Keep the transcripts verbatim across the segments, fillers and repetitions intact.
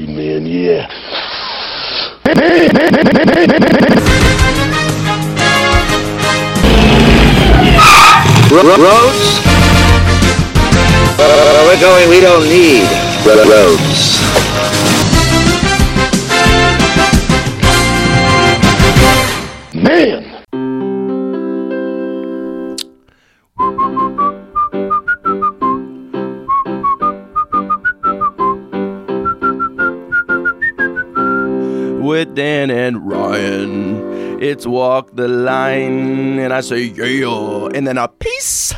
happy, man, yeah. Roads? Uh, we're going, we don't need roads. Man! With Dan and Ryan, it's Walk the Line, and I say yeah, and then a peace.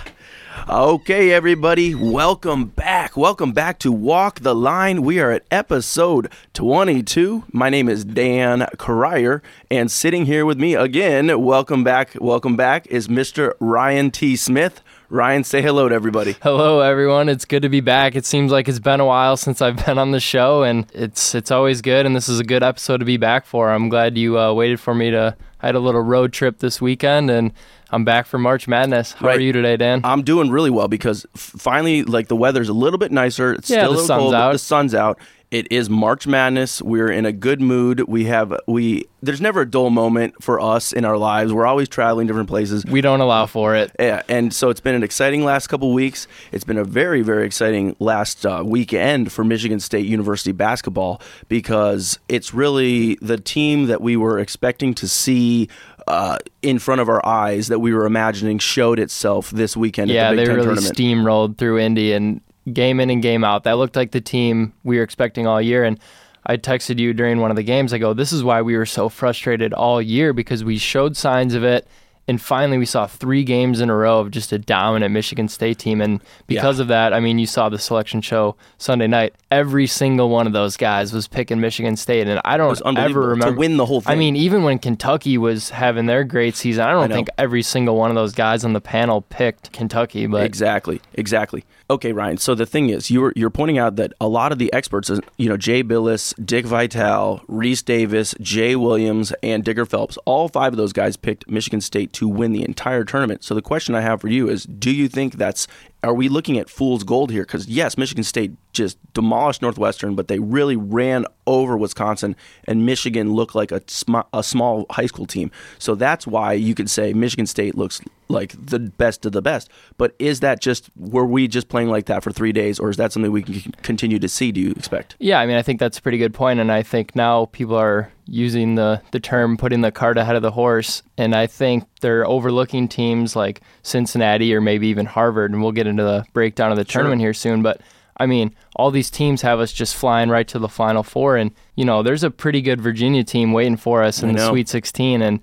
Okay, everybody, welcome back. Welcome back to Walk the Line. We are at episode twenty-two. My name is Dan Cryer, and sitting here with me again, welcome back, welcome back, is Mister Ryan T. Smith. Ryan, say hello to everybody. Hello, everyone. It's good to be back. It seems like it's been a while since I've been on the show, and it's it's always good, and this is a good episode to be back for. I'm glad you uh, waited for me to... I had a little road trip this weekend, and I'm back for March Madness. How right. are you today, Dan? I'm doing really well because finally, like, the weather's a little bit nicer. It's yeah, still a little sun's cold, out. But the sun's out. It is March Madness. We're in a good mood. We have we. There's never a dull moment for us in our lives. We're always traveling different places. We don't allow for it. Yeah, and so it's been an exciting last couple weeks. It's been a very, very exciting last uh, weekend for Michigan State University basketball because it's really the team that we were expecting to see Uh, in front of our eyes that we were imagining showed itself this weekend yeah, at the Big Ten tournament. Yeah, they really steamrolled through Indy, and game in and game out. That looked like the team we were expecting all year, and I texted you during one of the games. I go, this is why we were so frustrated all year because we showed signs of it, and finally we saw three games in a row of just a dominant Michigan State team, and because yeah. of that, I mean, you saw the selection show Sunday night. Every single one of those guys was picking Michigan State, and I don't ever remember. To win the whole thing. I mean, even when Kentucky was having their great season, I don't I think every single one of those guys on the panel picked Kentucky. But Exactly, exactly. Okay, Ryan, so the thing is, you're you're pointing out that a lot of the experts, you know, Jay Billis, Dick Vitale, Reese Davis, Jay Williams, and Digger Phelps, all five of those guys picked Michigan State to win the entire tournament. So the question I have for you is, do you think that's... Are we looking at fool's gold here? Because, yes, Michigan State just demolished Northwestern, but they really ran over Wisconsin, and Michigan looked like a, sm- a small high school team. So that's why you could say Michigan State looks like the best of the best. But is that just, were we just playing like that for three days, or is that something we can continue to see, do you expect? Yeah, I mean, I think that's a pretty good point, and I think now people are using the, the term putting the cart ahead of the horse, and I think they're overlooking teams like Cincinnati or maybe even Harvard, and we'll get into the breakdown of the sure. tournament here soon, but I mean, all these teams have us just flying right to the Final Four, and you know, there's a pretty good Virginia team waiting for us in the Sweet sixteen, and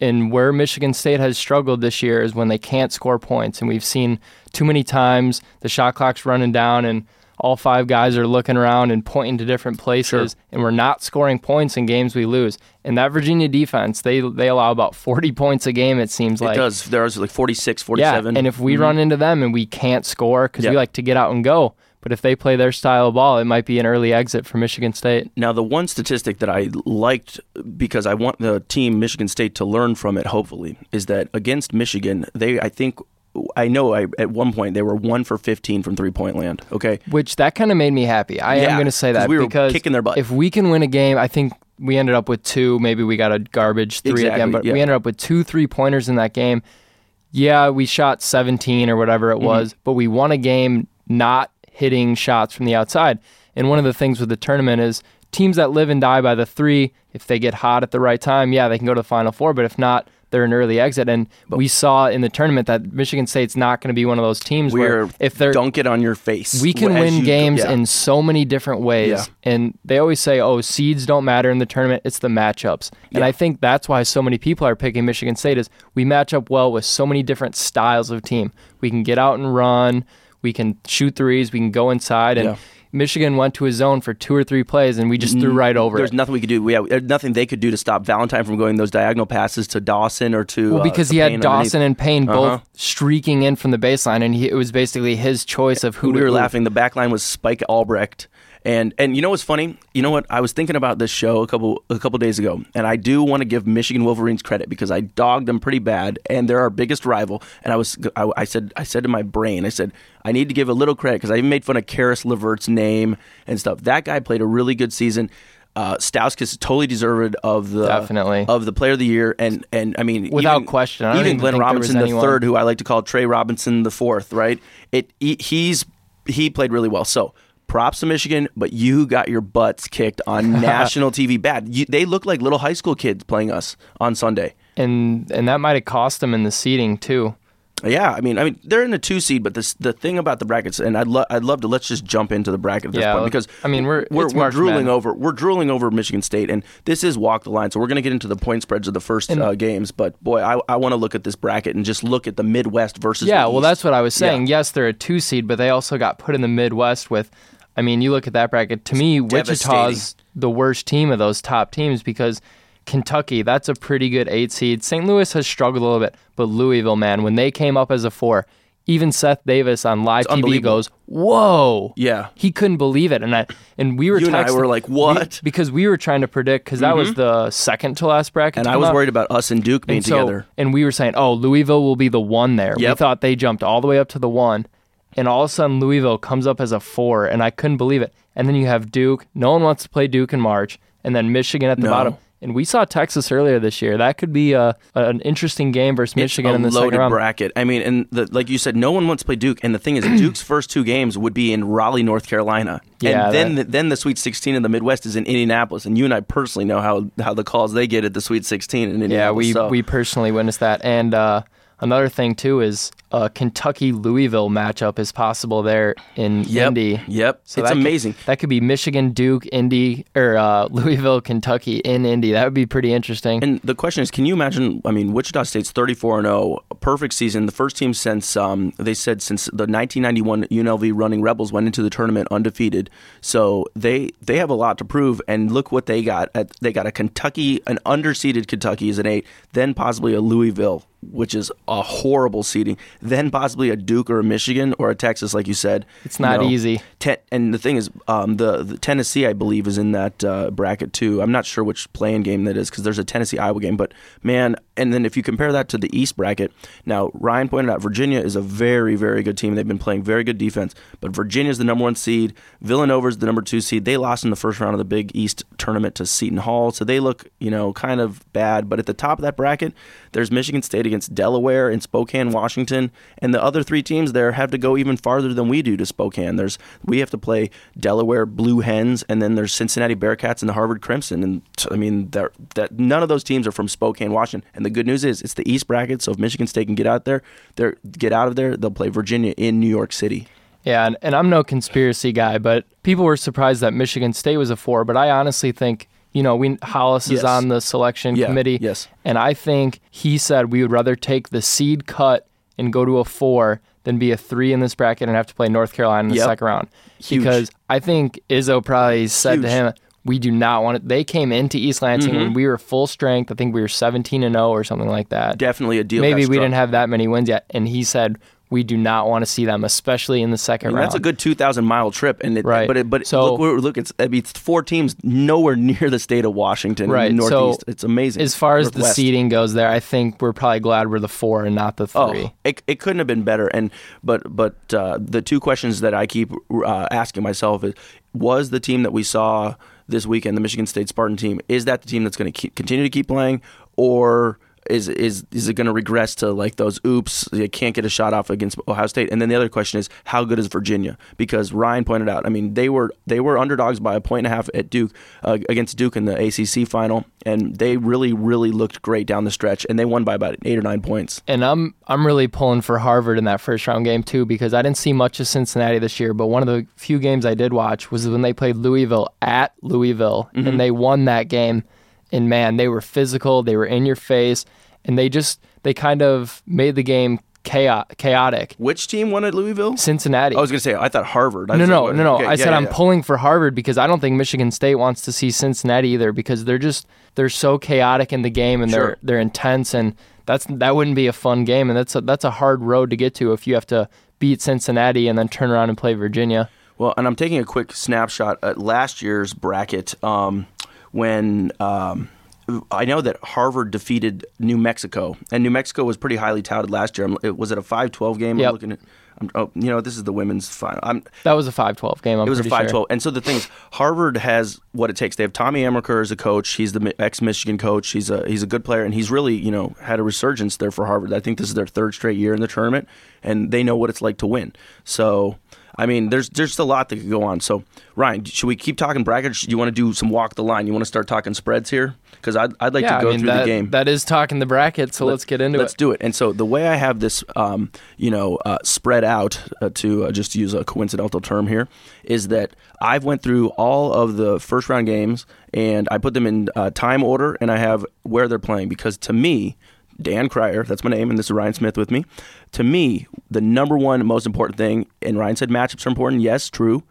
and where Michigan State has struggled this year is when they can't score points, and we've seen too many times the shot clock's running down, and all five guys are looking around and pointing to different places, sure. and we're not scoring points in games we lose. And that Virginia defense, they they allow about forty points a game, it seems like. It does. There's like forty-six, forty-seven. Yeah, and if we mm-hmm. run into them and we can't score because yeah. we like to get out and go, but if they play their style of ball, it might be an early exit for Michigan State. Now, the one statistic that I liked, because I want the team Michigan State to learn from it, hopefully, is that against Michigan, they, I think, I know I, at one point they were one for fifteen from three-point land, okay? Which, that kind of made me happy. I yeah, am going to say that we were because kicking their butt. If we can win a game, I think we ended up with two. Maybe we got a garbage three exactly, again, but yeah. we ended up with two three-pointers in that game. Yeah, we shot seventeen or whatever it was, mm-hmm. but we won a game not hitting shots from the outside. And one of the things with the tournament is teams that live and die by the three, if they get hot at the right time, yeah, they can go to the Final Four, but if not, they're an early exit, and but we saw in the tournament that Michigan State's not going to be one of those teams where if they're dunk it on your face. We can win you, games yeah. in so many different ways, yeah. and they always say, oh, seeds don't matter in the tournament, it's the matchups, yeah. and I think that's why so many people are picking Michigan State is we match up well with so many different styles of team. We can get out and run, we can shoot threes, we can go inside, and yeah. Michigan went to his zone for two or three plays, and we just threw right over There's it. There's nothing we could do. We had, there's nothing they could do to stop Valentine from going those diagonal passes to Dawson or to Well, because uh, to he Payne had Dawson underneath. And Payne both uh-huh. streaking in from the baseline, and he, it was basically his choice of who we to We were who. laughing. The back line was Spike Albrecht. And and you know what's funny? You know what? I was thinking about this show a couple a couple days ago, and I do want to give Michigan Wolverines credit because I dogged them pretty bad, and they're our biggest rival. And I was I, I said I said to my brain, I said I need to give a little credit because I even made fun of Karis LeVert's name and stuff. That guy played a really good season. Uh, Stauskas totally deserved of the Definitely. of the Player of the Year, and and I mean without even, question, I don't even, even Glenn think Robinson there was anyone. the third, who I like to call Trey Robinson the fourth, right? It he, he's he played really well. So. Props to Michigan, but you got your butts kicked on national T V bad. You, they look like little high school kids playing us on Sunday. And and that might have cost them in the seeding too. Yeah, I mean I mean they're in the two seed, but this, the thing about the brackets, and I'd, lo- I'd love to let's just jump into the bracket at this yeah, point because I mean, we're, we're, we're drooling over we're drooling over Michigan State, and this is walk the line, so we're going to get into the point spreads of the first and, uh, games, but boy, I, I want to look at this bracket and just look at the Midwest versus Yeah, the East. Well, that's what I was saying. Yeah. Yes, they're a two seed, but they also got put in the Midwest with, I mean, you look at that bracket, to me, Wichita's the worst team of those top teams because Kentucky, that's a pretty good eight seed. Saint Louis has struggled a little bit, but Louisville, man, when they came up as a four, even Seth Davis on live T V goes, whoa. Yeah. He couldn't believe it. And I and we were you texting. You and I were like, what? We, because we were trying to predict, because that mm-hmm. was the second to last bracket. And I was up. worried about us and Duke being and so, together. And we were saying, oh, Louisville will be the one there. Yep. We thought they jumped all the way up to the one. And all of a sudden, Louisville comes up as a four, and I couldn't believe it. And then you have Duke. No one wants to play Duke in March. And then Michigan at the no. bottom. And we saw Texas earlier this year. That could be a, an interesting game versus Michigan in the second round. It's a loaded bracket. I mean, and the, like you said, no one wants to play Duke. And the thing is, Duke's first two games would be in Raleigh, North Carolina. Yeah, and then the, then the Sweet sixteen in the Midwest is in Indianapolis. And you and I personally know how, how the calls they get at the Sweet sixteen in Indianapolis. Yeah, we, so. we personally witnessed that. And uh, another thing, too, is a Kentucky-Louisville matchup is possible there in yep, Indy. Yep, so it's that amazing. Could, that could be Michigan, Duke, Indy, or uh, Louisville, Kentucky in Indy. That would be pretty interesting. And the question is, can you imagine, I mean, Wichita State's thirty-four and oh, a perfect season. The first team since, um, they said since the nineteen ninety-one U N L V Running Rebels went into the tournament undefeated. So they they have a lot to prove, and look what they got. They got a Kentucky, an underseeded Kentucky as an eight, then possibly a Louisville, which is a horrible seeding, then possibly a Duke or a Michigan or a Texas, like you said. It's not you know, easy. Ten, and the thing is, um, the, the Tennessee, I believe, is in that uh, bracket too. I'm not sure which play-in game that is because there's a Tennessee-Iowa game. But, man, and then if you compare that to the East bracket, now Ryan pointed out Virginia is a very, very good team. They've been playing very good defense. But Virginia's the number one seed. Villanova's the number two seed. They lost in the first round of the Big East tournament to Seton Hall. So they look, you know, kind of bad. But at the top of that bracket, there's Michigan State against Delaware and Spokane, Washington, and the other three teams there have to go even farther than we do to Spokane. There's we have to play Delaware Blue Hens, and then there's Cincinnati Bearcats and the Harvard Crimson. And I mean, that none of those teams are from Spokane, Washington. And the good news is it's the East bracket, so if Michigan State can get out there, they get out of there. They'll play Virginia in New York City. Yeah, and, and I'm no conspiracy guy, but people were surprised that Michigan State was a four. But I honestly think. You know, we Hollis yes. is on the selection yeah, committee, yes. and I think he said we would rather take the seed cut and go to a four than be a three in this bracket and have to play North Carolina in the yep. second round. Huge. Because I think Izzo probably said Huge. to him, we do not want it. They came into East Lansing mm-hmm. when we were full strength. I think we were seventeen and oh or something like that. Definitely a deal. Maybe we didn't have that many wins yet, and he said we do not want to see them, especially in the second I mean, round. That's a good two thousand mile trip. And it, right. But, it, but so, look, look it's, I mean, it's four teams nowhere near the state of Washington right. in the Northeast. So, it's amazing. As far as Northwest. the seeding goes there, I think we're probably glad we're the four and not the three. Oh, it, it couldn't have been better. And But, but uh, the two questions that I keep uh, asking myself is, was the team that we saw this weekend, the Michigan State Spartan team, is that the team that's going to continue to keep playing, or... Is is is it going to regress to like those oops, you can't get a shot off against Ohio State? And then the other question is, how good is Virginia? Because Ryan pointed out, I mean, they were they were underdogs by a point and a half at Duke uh, against Duke in the A C C final, and they really really looked great down the stretch, and they won by about eight or nine points. And I'm I'm really pulling for Harvard in that first round game too, because I didn't see much of Cincinnati this year, but one of the few games I did watch was when they played Louisville at Louisville, mm-hmm. and they won that game. And, man, they were physical, they were in your face, and they just, they kind of made the game chaotic. Which team won at Louisville? Cincinnati. I was going to say, I thought Harvard. I no, no, no, no. Okay, I yeah, said yeah, I'm yeah. pulling for Harvard because I don't think Michigan State wants to see Cincinnati either because they're just, they're so chaotic in the game and sure. they're they're intense, and that's that wouldn't be a fun game, and that's a, that's a hard road to get to if you have to beat Cincinnati and then turn around and play Virginia. Well, and I'm taking a quick snapshot at last year's bracket um, when um, I know that Harvard defeated New Mexico, and New Mexico was pretty highly touted last year. It was it a five twelve game? Yep. I'm looking at, I'm, oh, you know, this is the women's final. I'm, that was a five twelve game. I'm it was a five twelve. Sure. And so the thing is, Harvard has what it takes. They have Tommy Amaker as a coach. He's the ex-Michigan coach. He's a he's a good player, and he's really, you know, had a resurgence there for Harvard. I think this is their third straight year in the tournament, and they know what it's like to win. So, I mean, there's there's a lot that could go on. So, Ryan, should we keep talking brackets? Do you want to do some walk the line? You want to start talking spreads here? Because I'd, I'd like yeah, to go I mean, through that, the game. That is talking the brackets, so Let, let's get into let's it. Let's do it. And so the way I have this, um, you know, uh, spread out, uh, to uh, just use a coincidental term here, is that I've went through all of the first-round games, and I put them in uh, time order, and I have where they're playing. Because to me, Dan Cryer, that's my name, and this is Ryan Smith with me. To me, the number one most important thing, and Ryan said matchups are important, yes, true,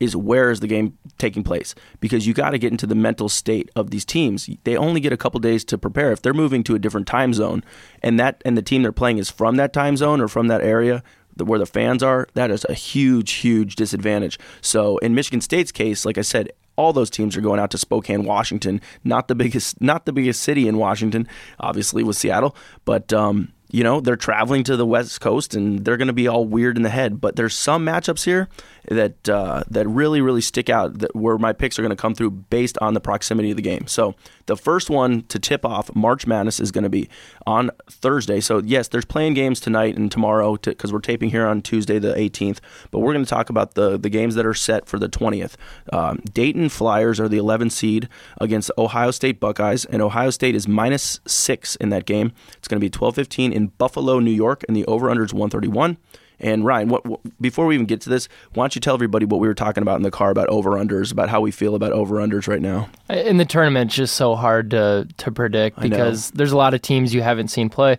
is where is the game taking place? Because you got to get into the mental state of these teams. They only get a couple days to prepare. If they're moving to a different time zone, and that and the team they're playing is from that time zone or from that area where the fans are, that is a huge, huge disadvantage. So in Michigan State's case, like I said, all those teams are going out to Spokane, Washington, not the biggest not the biggest city in Washington, obviously, with Seattle. But, um, you know, they're traveling to the West Coast, and they're going to be all weird in the head. But there's some matchups here that uh, that really, really stick out, that where my picks are going to come through based on the proximity of the game. So the first one to tip off March Madness is going to be on Thursday. So, yes, there's playing games tonight and tomorrow because to, we're taping here on Tuesday the eighteenth. But we're going to talk about the, the games that are set for the twentieth. Um, Dayton Flyers are the eleventh seed against Ohio State Buckeyes, and Ohio State is minus six in that game. It's going to be twelve fifteen in Buffalo, New York, and the over-under is one thirty-one. And Ryan, what, what, before we even get to this, why don't you tell everybody what we were talking about in the car about over-unders, about how we feel about over-unders right now? In the tournament, it's just so hard to to predict because there's a lot of teams you haven't seen play.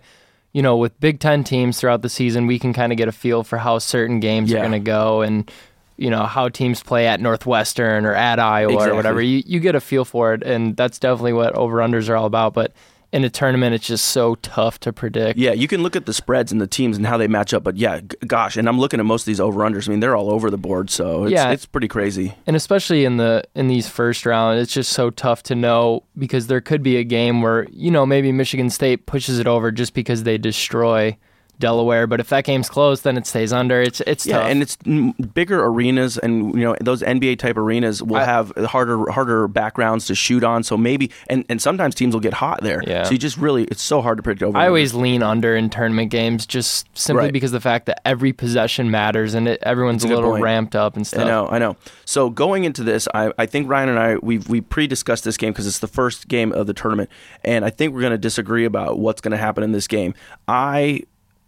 You know, with Big Ten teams throughout the season, we can kind of get a feel for how certain games yeah. are going to go and, you know, how teams play at Northwestern or at Iowa exactly. or whatever. You, you get a feel for it, and that's definitely what over-unders are all about. But in a tournament, it's just so tough to predict. Yeah, you can look at the spreads and the teams and how they match up, but yeah, g- gosh, and I'm looking at most of these over-unders. I mean, they're all over the board, so it's, yeah. it's pretty crazy. And especially in the in these first round, it's just so tough to know because there could be a game where, you know, maybe Michigan State pushes it over just because they destroy Delaware, but if that game's close, then it stays under. It's it's yeah, tough. And it's bigger arenas, and you know those N B A type arenas will I, have harder harder backgrounds to shoot on. So maybe and, and sometimes teams will get hot there. Yeah. So you just really it's so hard to predict over. I always lean under in tournament games, just simply right. because of the fact that every possession matters, and it, everyone's That's a little point. ramped up and stuff. I know, I know. So going into this, I, I think Ryan and I we we pre-discussed this game because it's the first game of the tournament, and I think we're going to disagree about what's going to happen in this game. I.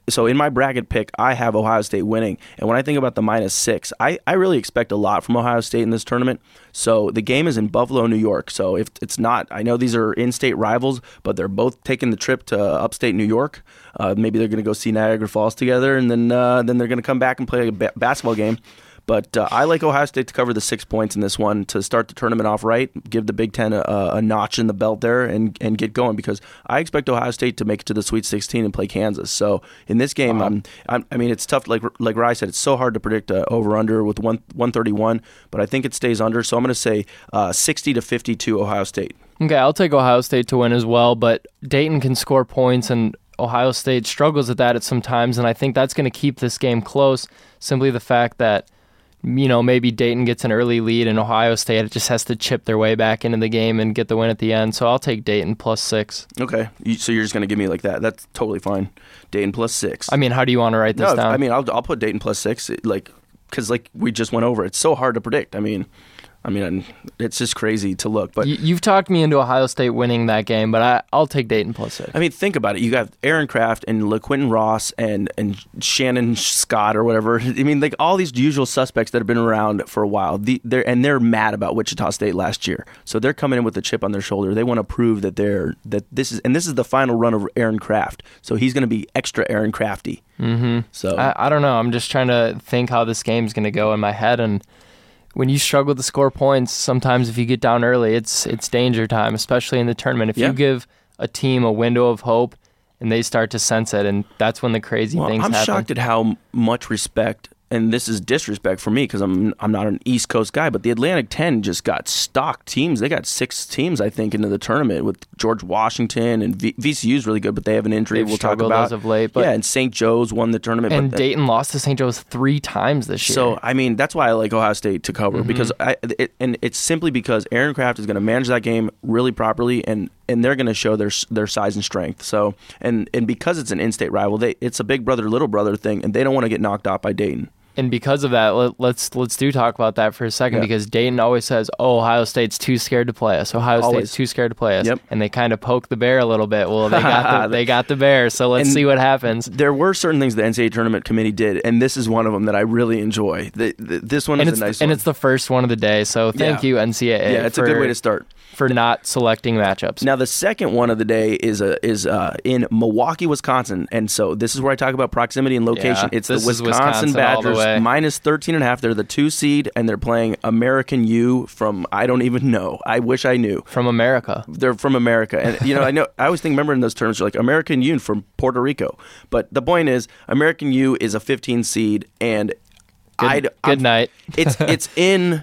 So in my bracket pick, I have Ohio State winning. And when I think about the minus six, I, I really expect a lot from Ohio State in this tournament. So the game is in Buffalo, New York. So if it's not, I know these are in-state rivals, but they're both taking the trip to upstate New York. Uh, maybe they're going to go see Niagara Falls together, and then uh, then they're going to come back and play a ba- basketball game. But uh, I like Ohio State to cover the six points in this one to start the tournament off right, give the Big Ten a, a notch in the belt there, and, and get going because I expect Ohio State to make it to the Sweet sixteen and play Kansas. So in this game, uh-huh. I'm, I'm, I mean, it's tough. Like like Ryan said, it's so hard to predict uh, over-under with one, one thirty-one, but I think it stays under. So I'm going to say uh, sixty to fifty-two Ohio State. Okay, I'll take Ohio State to win as well, but Dayton can score points and Ohio State struggles at that at some times, and I think that's going to keep this game close, simply the fact that you know, maybe Dayton gets an early lead and Ohio State just has to chip their way back into the game and get the win at the end. So I'll take Dayton plus six. Okay. So you're just going to give me like that. That's totally fine. Dayton plus six. I mean, how do you want to write this no, down? I mean, I'll, I'll put Dayton plus six, like, because like we just went over. It's so hard to predict. I mean... I mean, it's just crazy to look. But You've talked me into Ohio State winning that game, but I, I'll take Dayton plus six. I mean, think about it. You got Aaron Craft and LaQuinton Ross and, and Shannon Scott or whatever. I mean, like all these usual suspects that have been around for a while, the, they're, and they're mad about Wichita State last year. So they're coming in with a chip on their shoulder. They want to prove that they're that this is, and this is the final run of Aaron Craft. So he's going to be extra Aaron Crafty. Mm-hmm. So I, I don't know. I'm just trying to think how this game's going to go in my head and. When you struggle to score points, sometimes if you get down early, it's it's danger time, especially in the tournament. If yeah. you give a team a window of hope and they start to sense it, and that's when the crazy well, things I'm happen. I'm shocked at how much respect and this is disrespect for me because I'm I'm not an East Coast guy, but the Atlantic ten just got stocked teams. They got six teams, I think, into the tournament with George Washington, and v- VCU's really good, but they have an injury They've we'll talk about. As of late, but yeah, and Saint Joe's won the tournament. And but Dayton that, lost to Saint Joe's three times this year. So, I mean, that's why I like Ohio State to cover mm-hmm. because I it, and it's simply because Aaron Kraft is going to manage that game really properly, and, and they're going to show their their size and strength. So, and, and because it's an in-state rival, they it's a big brother, little brother thing, and they don't want to get knocked out by Dayton. And because of that, let, let's let's do talk about that for a second, yeah. because Dayton always says, oh, Ohio State's too scared to play us. Ohio always. State's too scared to play us. Yep. And they kind of poke the bear a little bit. Well, they got the, they got the bear, so let's and see what happens. There were certain things the N C double A Tournament Committee did, and this is one of them that I really enjoy. The, the, this one and is a nice and one. And it's the first one of the day, so thank yeah. you, N C double A. Yeah, it's for, a good way to start. For not selecting matchups. Now, the second one of the day is a, is uh, in Milwaukee, Wisconsin, and so this is where I talk about proximity and location. Yeah, it's the Wisconsin, Wisconsin Badgers. Minus thirteen and a half. They're the two seed, and they're playing American U from, I don't even know. I wish I knew. From America. They're from America. And, you know, I know. I always think, remember in those terms, you're like, American U from Puerto Rico. But the point is, American U is a fifteen seed, and I Good, good night. it's, it's in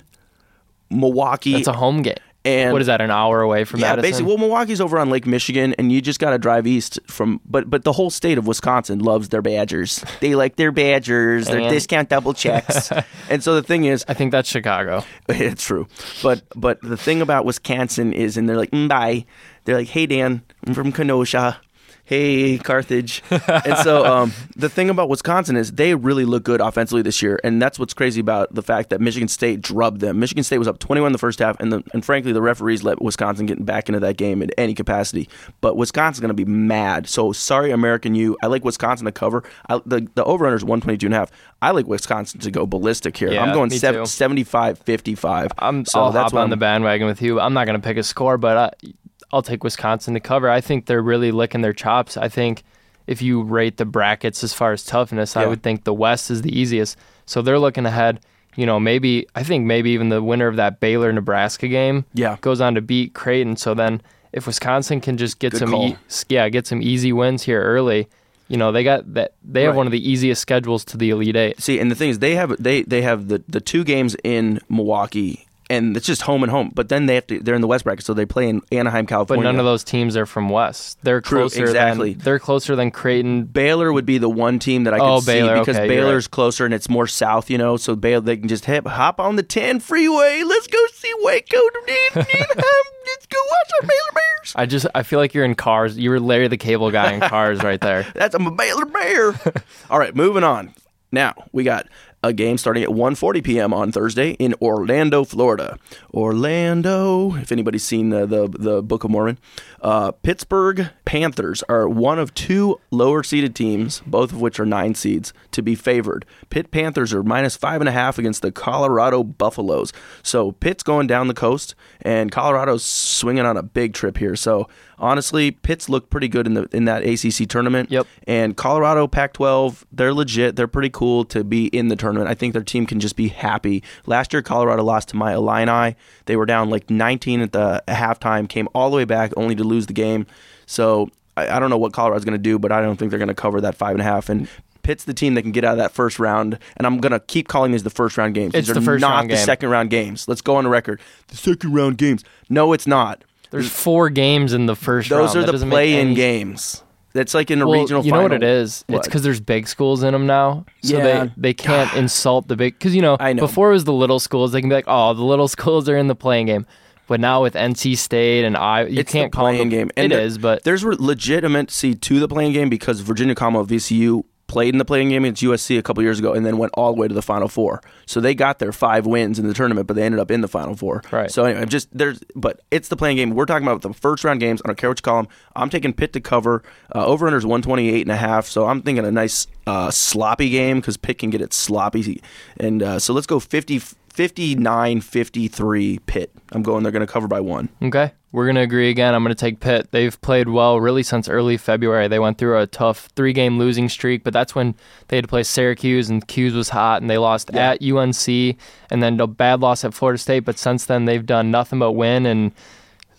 Milwaukee. It's a home game. And what is that, an hour away from yeah, Madison? Yeah, basically. Well, Milwaukee's over on Lake Michigan, and you just got to drive east from. But but the whole state of Wisconsin loves their Badgers. They like their Badgers, their discount double checks. And so the thing is, I think that's Chicago. It's true. But but the thing about Wisconsin is, and they're like, mm, bye. They're like, hey Dan, I'm from Kenosha. Hey, Carthage. And so um, the thing about Wisconsin is they really look good offensively this year, and that's what's crazy about the fact that Michigan State drubbed them. Michigan State was up twenty-one the first half, and, the, and frankly, the referees let Wisconsin get back into that game in any capacity. But Wisconsin's going to be mad. So sorry, American U. I like Wisconsin to cover. I, the the over-under is one twenty-two and a half. I like Wisconsin to go ballistic here. Yeah, I'm going seventy-five fifty-five. I'm, so I'll that's hop on I'm, the bandwagon with you. I'm not going to pick a score, but I, I'll take Wisconsin to cover. I think they're really licking their chops. I think if you rate the brackets as far as toughness, yeah. I would think the West is the easiest. So they're looking ahead. You know, maybe I think maybe even the winner of that Baylor-Nebraska game yeah. goes on to beat Creighton. So then if Wisconsin can just get Good some e- yeah get some easy wins here early, you know, they got that they have right. one of the easiest schedules to the Elite Eight. See, and the thing is, they have they they have the the two games in Milwaukee. And it's just home and home. But then they have to, they're in the West bracket, so they play in Anaheim, California. But none of those teams are from West. They're True, closer exactly. than they're closer than Creighton. Baylor would be the one team that I could oh, see Baylor, because okay, Baylor's right. closer and it's more south, you know. So Baylor, they can just hip, hop on the ten freeway. Let's go see Waco. Let's go watch our Baylor Bears. I just I feel like you're in Cars. You were Larry the Cable Guy in Cars right there. That's I'm a Baylor Bear. All right, moving on. Now we got a game starting at one forty p.m. on Thursday in Orlando, Florida. Orlando, if anybody's seen the the, the Book of Mormon. Uh, Pittsburgh Panthers are one of two lower-seeded teams, both of which are nine seeds, to be favored. Pitt Panthers are minus five and a half against the Colorado Buffaloes. So Pitt's going down the coast, and Colorado's swinging on a big trip here. So honestly, Pitt's looked pretty good in the in that A C C tournament. Yep. And Colorado, Pac twelve, they're legit. They're pretty cool to be in the tournament. I think their team can just be happy. Last year, Colorado lost to my Illini. They were down like nineteen at the halftime, came all the way back only to lose the game. So I, I don't know what Colorado's going to do, but I don't think they're going to cover that five and a half. And Pitt's the team that can get out of that first round, and I'm going to keep calling these the first round games. It's these the are first not round the game. Second round games. Let's go on the record. The second round games. No, it's not. There's four games in the first Those round. Those are the play-in any- games. That's like in a well, regional you final. You know what it is? What? It's because there's big schools in them now. So yeah. they, they can't insult the big... Because, you know, know, before it was the little schools. They can be like, oh, the little schools are in the playing game. But now with N C State and Iowa, you it's can't the call them... game. And it there, is, but... There's legitimacy to the playing game because Virginia Commonwealth, V C U... played in the playing game against U S C a couple years ago and then went all the way to the Final Four. So they got their five wins in the tournament, but they ended up in the Final Four. Right. So anyway, just there's, but it's the playing game. We're talking about the first round games. I don't care which column. I'm taking Pitt to cover. Uh, over-under is one twenty-eight and a half. So I'm thinking a nice uh, sloppy game because Pitt can get it sloppy. And uh, so let's go fifty, fifty-nine fifty-three Pitt. I'm going. They're going to cover by one. Okay. We're going to agree again. I'm going to take Pitt. They've played well really since early February. They went through a tough three-game losing streak, but that's when they had to play Syracuse, and Cuse was hot, and they lost yeah. at U N C, and then a bad loss at Florida State, but since then they've done nothing but win, and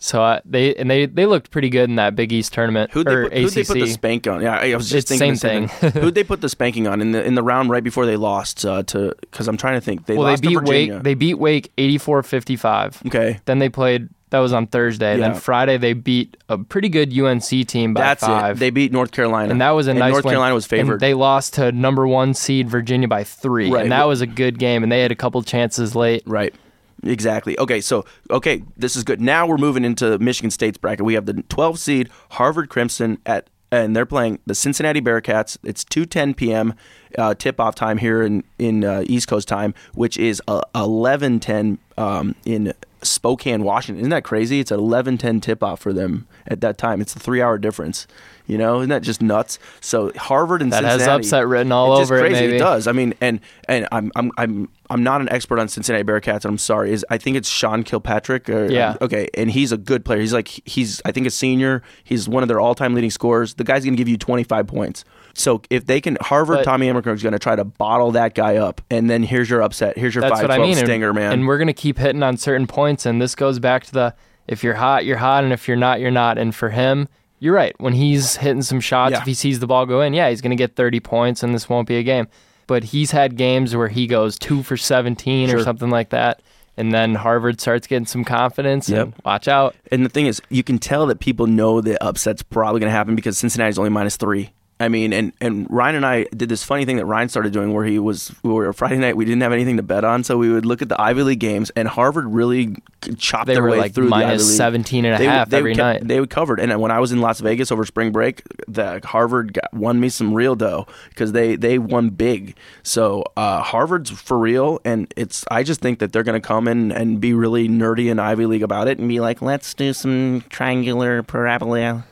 So I, they and they, they looked pretty good in that Big East tournament. Who'd they, or put, who'd they put the spank on? Yeah, I was just it's thinking the same, the same thing. thing. Who'd they put the spanking on in the in the round right before they lost uh, to? Because I'm trying to think. They well, lost they beat to Virginia. Wake. They beat Wake eighty-four fifty-five. Okay. Then they played. That was on Thursday. Yeah. Then Friday they beat a pretty good U N C team by That's five. It. They beat North Carolina, and that was a and nice North win. Carolina was favored. And they lost to number one seed Virginia by three, right. and that was a good game. And they had a couple chances late, right? Exactly. Okay, so, okay, this is good. Now we're moving into Michigan State's bracket. We have the twelve seed Harvard Crimson, at, and they're playing the Cincinnati Bearcats. It's two ten p.m. Uh, tip-off time here in, in uh, East Coast time, which is uh, eleven ten um, in Spokane, Washington. Isn't that crazy? It's an eleven ten tip-off for them at that time. It's a three-hour difference. You know, isn't that just nuts? So Harvard and that Cincinnati has upset written all it's over just crazy. It. Maybe. It does. I mean, and and I'm I'm I'm I'm not an expert on Cincinnati Bearcats. And I'm sorry. Is I think it's Sean Kilpatrick. Or, yeah. Um, okay, and he's a good player. He's like he's I think a senior. He's one of their all-time leading scorers. The guy's gonna give you twenty-five points. So if they can, Harvard, but, Tommy Emmerkirk's going to try to bottle that guy up, and then here's your upset. Here's your five twelve I mean. stinger, man. And we're going to keep hitting on certain points, and this goes back to the if you're hot, you're hot, and if you're not, you're not. And for him, you're right. When he's hitting some shots, yeah. if he sees the ball go in, yeah, he's going to get thirty points, and this won't be a game. But he's had games where he goes two for seventeen sure. or something like that. And then Harvard starts getting some confidence. Yep. And watch out. And the thing is, you can tell that people know the upset's probably going to happen because Cincinnati's only minus three. I mean, and, and Ryan and I did this funny thing that Ryan started doing where he was, we were Friday night, we didn't have anything to bet on, so we would look at the Ivy League games, and Harvard really chopped they their way like through the Ivy League. They were like minus seventeen and a half they, they every kept, night. They would cover it, and when I was in Las Vegas over spring break, the Harvard got, won me some real dough, because they, they won big. So uh, Harvard's for real, and it's I just think that they're going to come in and be really nerdy in Ivy League about it, and be like, let's do some triangular parabola.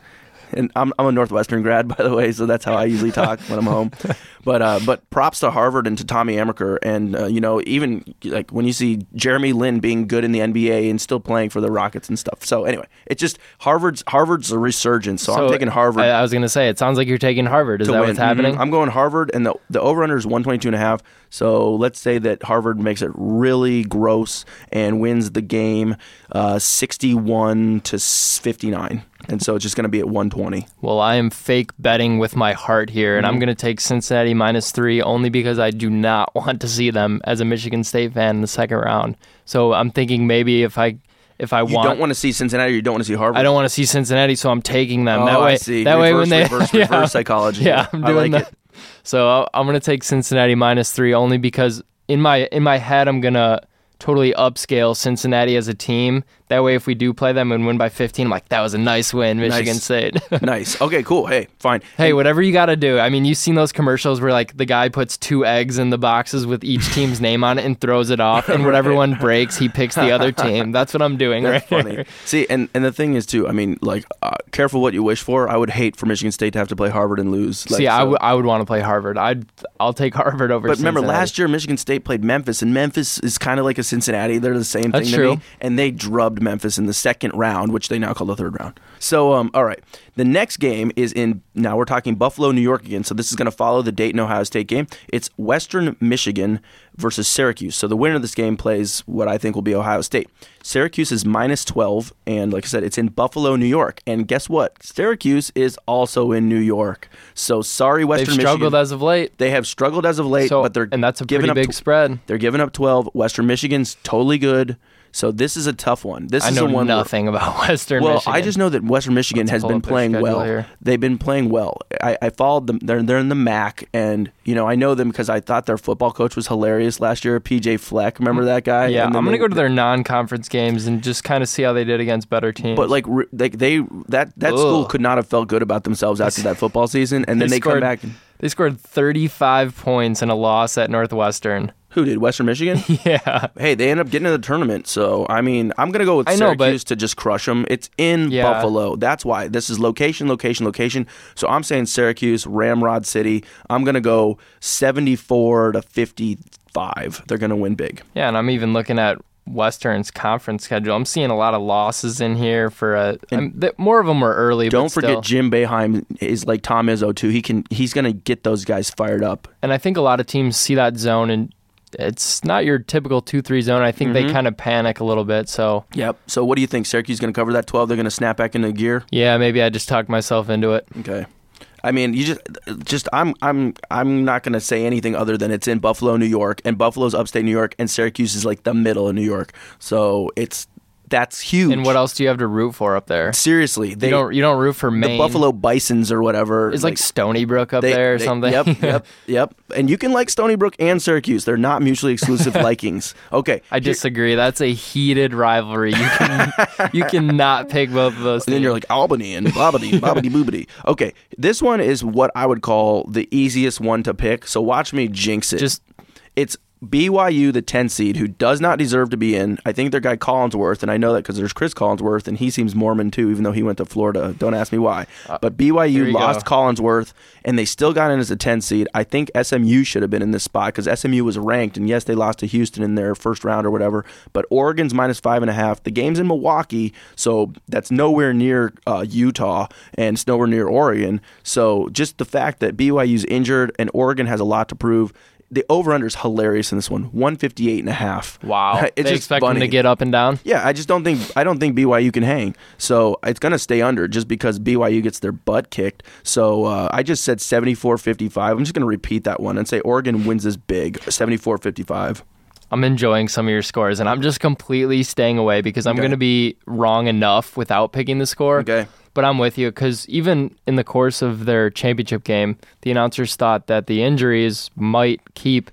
And I'm I'm a Northwestern grad, by the way, so that's how I usually talk when I'm home. But uh, but props to Harvard and to Tommy Emmerker, and uh, you know, even like when you see Jeremy Lin being good in the N B A and still playing for the Rockets and stuff. So anyway, it's just Harvard's Harvard's a resurgence. So, so I'm taking Harvard. I, I was gonna say it sounds like you're taking Harvard. Is that win. what's happening? Mm-hmm. I'm going Harvard, and the the over/under is one twenty-two and a half. So let's say that Harvard makes it really gross and wins the game, uh, sixty-one to fifty-nine. And so it's just going to be at one twenty. Well, I am fake betting with my heart here, and mm-hmm. I'm going to take Cincinnati minus three only because I do not want to see them as a Michigan State fan in the second round. So I'm thinking maybe if I if I you want... You don't want to see Cincinnati or you don't want to see Harvard? I don't want to see Cincinnati, so I'm taking them. Oh, that way, I see. That reverse, way when they, reverse, yeah, reverse psychology. Yeah, I'm doing I like that. It. So I'm going to take Cincinnati minus three only because in my in my head I'm going to... totally upscale Cincinnati as a team. That way, if we do play them and win by fifteen, I'm like, that was a nice win, Michigan nice. State. Nice. Okay, cool. Hey, fine. Hey, and, whatever you got to do. I mean, you've seen those commercials where like the guy puts two eggs in the boxes with each team's name on it and throws it off, and whatever right. one breaks, he picks the other team. That's what I'm doing That's right funny. Here. See, and, and the thing is, too, I mean, like, uh, careful what you wish for. I would hate for Michigan State to have to play Harvard and lose. Like, See, so. I, w- I would want to play Harvard. I'd, I'll take Harvard over But Cincinnati. Remember, last year, Michigan State played Memphis, and Memphis is kind of like a Cincinnati. They're the same That's thing to true. me. And they drubbed Memphis in the second round, which they now call the third round. So, um, all right. The next game is in, now we're talking Buffalo, New York again. So this is going to follow the Dayton, Ohio State game. It's Western Michigan versus Syracuse. So the winner of this game plays what I think will be Ohio State. Syracuse is minus twelve. And like I said, it's in Buffalo, New York. And guess what? Syracuse is also in New York. So sorry, Western Michigan. They've struggled Michigan. as of late. They have struggled as of late, so, but they're and that's a pretty big tw- spread. They're giving up twelve. Western Michigan's totally good. So this is a tough one. This I is know one nothing where, about Western well, Michigan. Well, I just know that Western Michigan Let's has been playing well. Here. They've been playing well. I, I followed them. They're, they're in the M A C, and you know I know them because I thought their football coach was hilarious last year, P J Fleck. Remember that guy? Yeah, I'm going to go to their non-conference games and just kind of see how they did against better teams. But like, re, like they that, that school could not have felt good about themselves after that football season, and then they, they scored, come back. And, they scored thirty-five points in a loss at Northwestern. Who did, Western Michigan? Yeah. Hey, they end up getting in the tournament, so, I mean, I'm going to go with I Syracuse know, but... to just crush them. It's in yeah. Buffalo. That's why. This is location, location, location. So I'm saying Syracuse, Ramrod City. I'm going to go seventy-four to fifty-five. They're going to win big. Yeah, and I'm even looking at Western's conference schedule. I'm seeing a lot of losses in here for a th- more of them were early. Don't but forget still. Jim Boeheim is like Tom Izzo too. He can he's going to get those guys fired up. And I think a lot of teams see that zone and it's not your typical two three zone. I think mm-hmm. they kind of panic a little bit. So Yep. So what do you think? Syracuse going to cover that twelve? They're going to snap back into gear? Yeah, maybe I just talked myself into it. Okay. I mean, you just, just I'm, I'm, I'm not gonna say anything other than it's in Buffalo, New York, and Buffalo's upstate New York, and Syracuse is like the middle of New York, so it's that's huge. And what else do you have to root for up there? Seriously, they you don't, you don't root for Maine. The Buffalo Bisons or whatever. It's like, like Stony Brook up they, there or they, something. Yep, yep, yep. And you can like Stony Brook and Syracuse; they're not mutually exclusive likings. Okay, I disagree. That's a heated rivalry. You can you cannot pick both of those. And then you're like Albany and bobbity bobbity boobity. Okay, this one is what I would call the easiest one to pick. So watch me jinx it. Just it's. B Y U, the ten seed, who does not deserve to be in. I think their guy Collinsworth, and I know that because there's Chris Collinsworth, and he seems Mormon too, even though he went to Florida. Don't ask me why. But B Y U lost go. Collinsworth, and they still got in as a ten seed. I think S M U should have been in this spot because S M U was ranked, and yes, they lost to Houston in their first round or whatever. But Oregon's minus five and a half. The game's in Milwaukee, so that's nowhere near uh, Utah, and it's nowhere near Oregon. So just the fact that B Y U's injured and Oregon has a lot to prove. The over-under is hilarious in this one, one fifty-eight and a half. Wow. It's they expect funny. Them to get up and down? Yeah, I just don't think I don't think B Y U can hang. So it's going to stay under just because B Y U gets their butt kicked. So uh, I just said seventy-four fifty-five. I'm just going to repeat that one and say Oregon wins this big, seventy-four fifty-five. I'm enjoying some of your scores, and I'm just completely staying away because I'm okay. going to be wrong enough without picking the score. Okay. But I'm with you because even in the course of their championship game, the announcers thought that the injuries might keep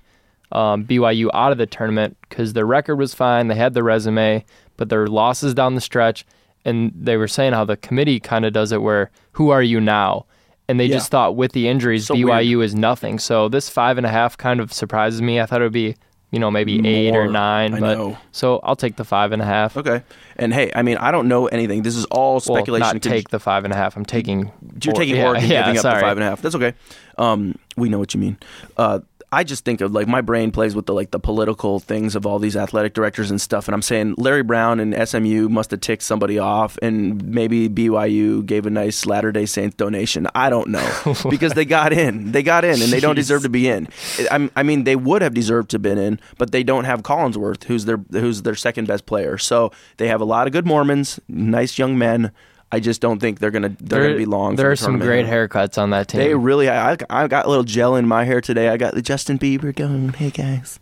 um, B Y U out of the tournament because their record was fine, they had the resume, but their losses down the stretch, and they were saying how the committee kind of does it where, who are you now? And they yeah. just thought with the injuries, so B Y U weird. Is nothing. So this five and a half kind of surprises me. I thought it would be You know, maybe More, eight or nine. I but know. So I'll take the five and a half. Okay. And hey, I mean, I don't know anything. This is all speculation. Well, not take the five and a half. I'm taking... You're four, taking yeah, Oregon yeah, giving yeah, up the five and a half. That's okay. Um, we know what you mean. Uh, I just think of, like, my brain plays with the, like, the political things of all these athletic directors and stuff, and I'm saying Larry Brown and S M U must have ticked somebody off, and maybe B Y U gave a nice Latter-day Saints donation. I don't know. Because they got in. They got in, and Jeez. They don't deserve to be in. I, I mean, they would have deserved to have been in, but they don't have Collinsworth, who's their who's their second-best player. So they have a lot of good Mormons, nice young men. I just don't think they're gonna they're there, gonna be long. There for the are some tournament. Great haircuts on that team. They really. I I got a little gel in my hair today. I got the Justin Bieber going. Hey guys.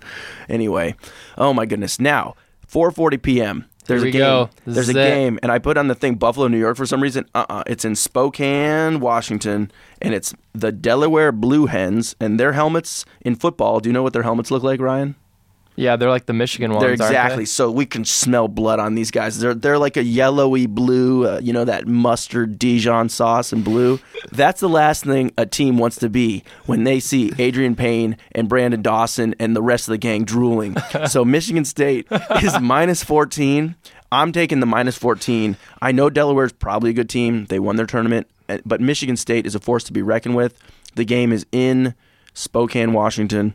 Anyway, oh my goodness. Now four forty p.m. There's Here a game. There's a it. game, and I put on the thing Buffalo, New York for some reason. Uh uh-uh. uh. It's in Spokane, Washington, and it's the Delaware Blue Hens, and their helmets in football. Do you know what their helmets look like, Ryan? Yeah, they're like the Michigan ones, they're exactly. Aren't they? So we can smell blood on these guys. They're they're like a yellowy blue, uh, you know, that mustard Dijon sauce and blue. That's the last thing a team wants to be when they see Adrian Payne and Brandon Dawson and the rest of the gang drooling. So Michigan State is minus fourteen. I'm taking the minus fourteen. I know Delaware's probably a good team. They won their tournament. But Michigan State is a force to be reckoned with. The game is in Spokane, Washington.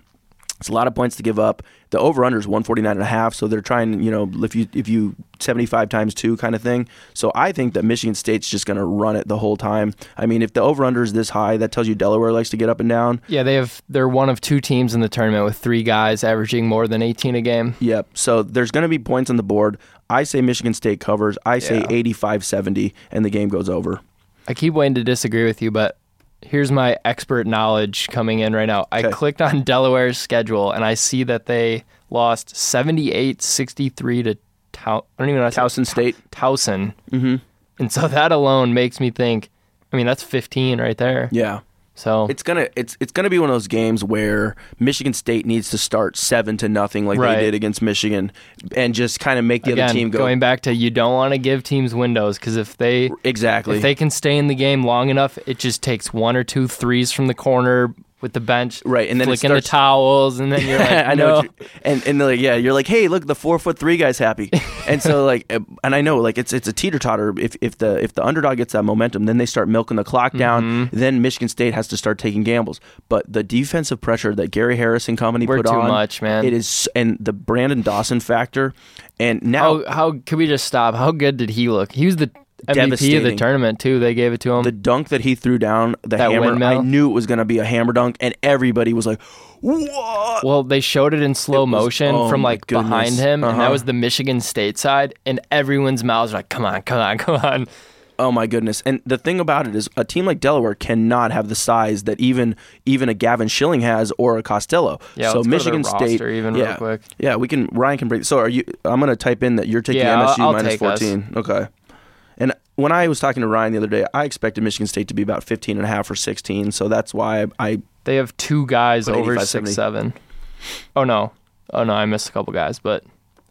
It's a lot of points to give up. The over-under is one forty-nine and a half, so they're trying, you know, if you if you seventy-five times two kind of thing. So I think that Michigan State's just going to run it the whole time. I mean, if the over-under is this high, that tells you Delaware likes to get up and down. Yeah, they have, they're one of two teams in the tournament with three guys averaging more than eighteen a game. Yep, so there's going to be points on the board. I say Michigan State covers. I say eighty-five seventy, yeah. and the game goes over. I keep waiting to disagree with you, but... Here's my expert knowledge coming in right now. I okay. clicked on Delaware's schedule, and I see that they lost seventy-eight sixty-three to Towson. I don't even know. Towson State. Towson. Mm-hmm. And so that alone makes me think, I mean, that's fifteen right there. Yeah. So it's gonna it's it's gonna be one of those games where Michigan State needs to start seven to nothing like right. they did against Michigan, and just kind of make the Again, other team go. Going back to you don't want to give teams windows because if they exactly if they can stay in the game long enough, it just takes one or two threes from the corner. With the bench, right, and then flicking starts, the towels, and then you're like, I know, no. you're, and and like, yeah, you're like, hey, look, the four foot three guy's happy, and so like, and I know, like, it's it's a teeter totter. If if the if the underdog gets that momentum, then they start milking the clock down. Mm-hmm. Then Michigan State has to start taking gambles. But the defensive pressure that Gary Harris and company We're put too on, much, man. It is, and the Brandon Dawson factor, and now, how, how can we just stop? How good did he look? He was the M V P of the tournament too. They gave it to him. The dunk that he threw down, the that hammer. Windmill. I knew it was going to be a hammer dunk, and everybody was like, "What?" Well, they showed it in slow it motion was, oh from like behind him, uh-huh. and that was the Michigan State side, and everyone's mouths were like, "Come on, come on, come on." Oh my goodness. And the thing about it is a team like Delaware cannot have the size that even even a Gavin Schilling has or a Costello. Yeah, so let's Michigan go to their State even yeah, real quick. Yeah, we can Ryan can break. So are you I'm going to type in that you're taking yeah, M S U I'll, I'll minus fourteen. Us. Okay. And when I was talking to Ryan the other day, I expected Michigan State to be about fifteen and a half or sixteen, so that's why I, I they have two guys over six seven. Oh no. Oh no, I missed a couple guys, but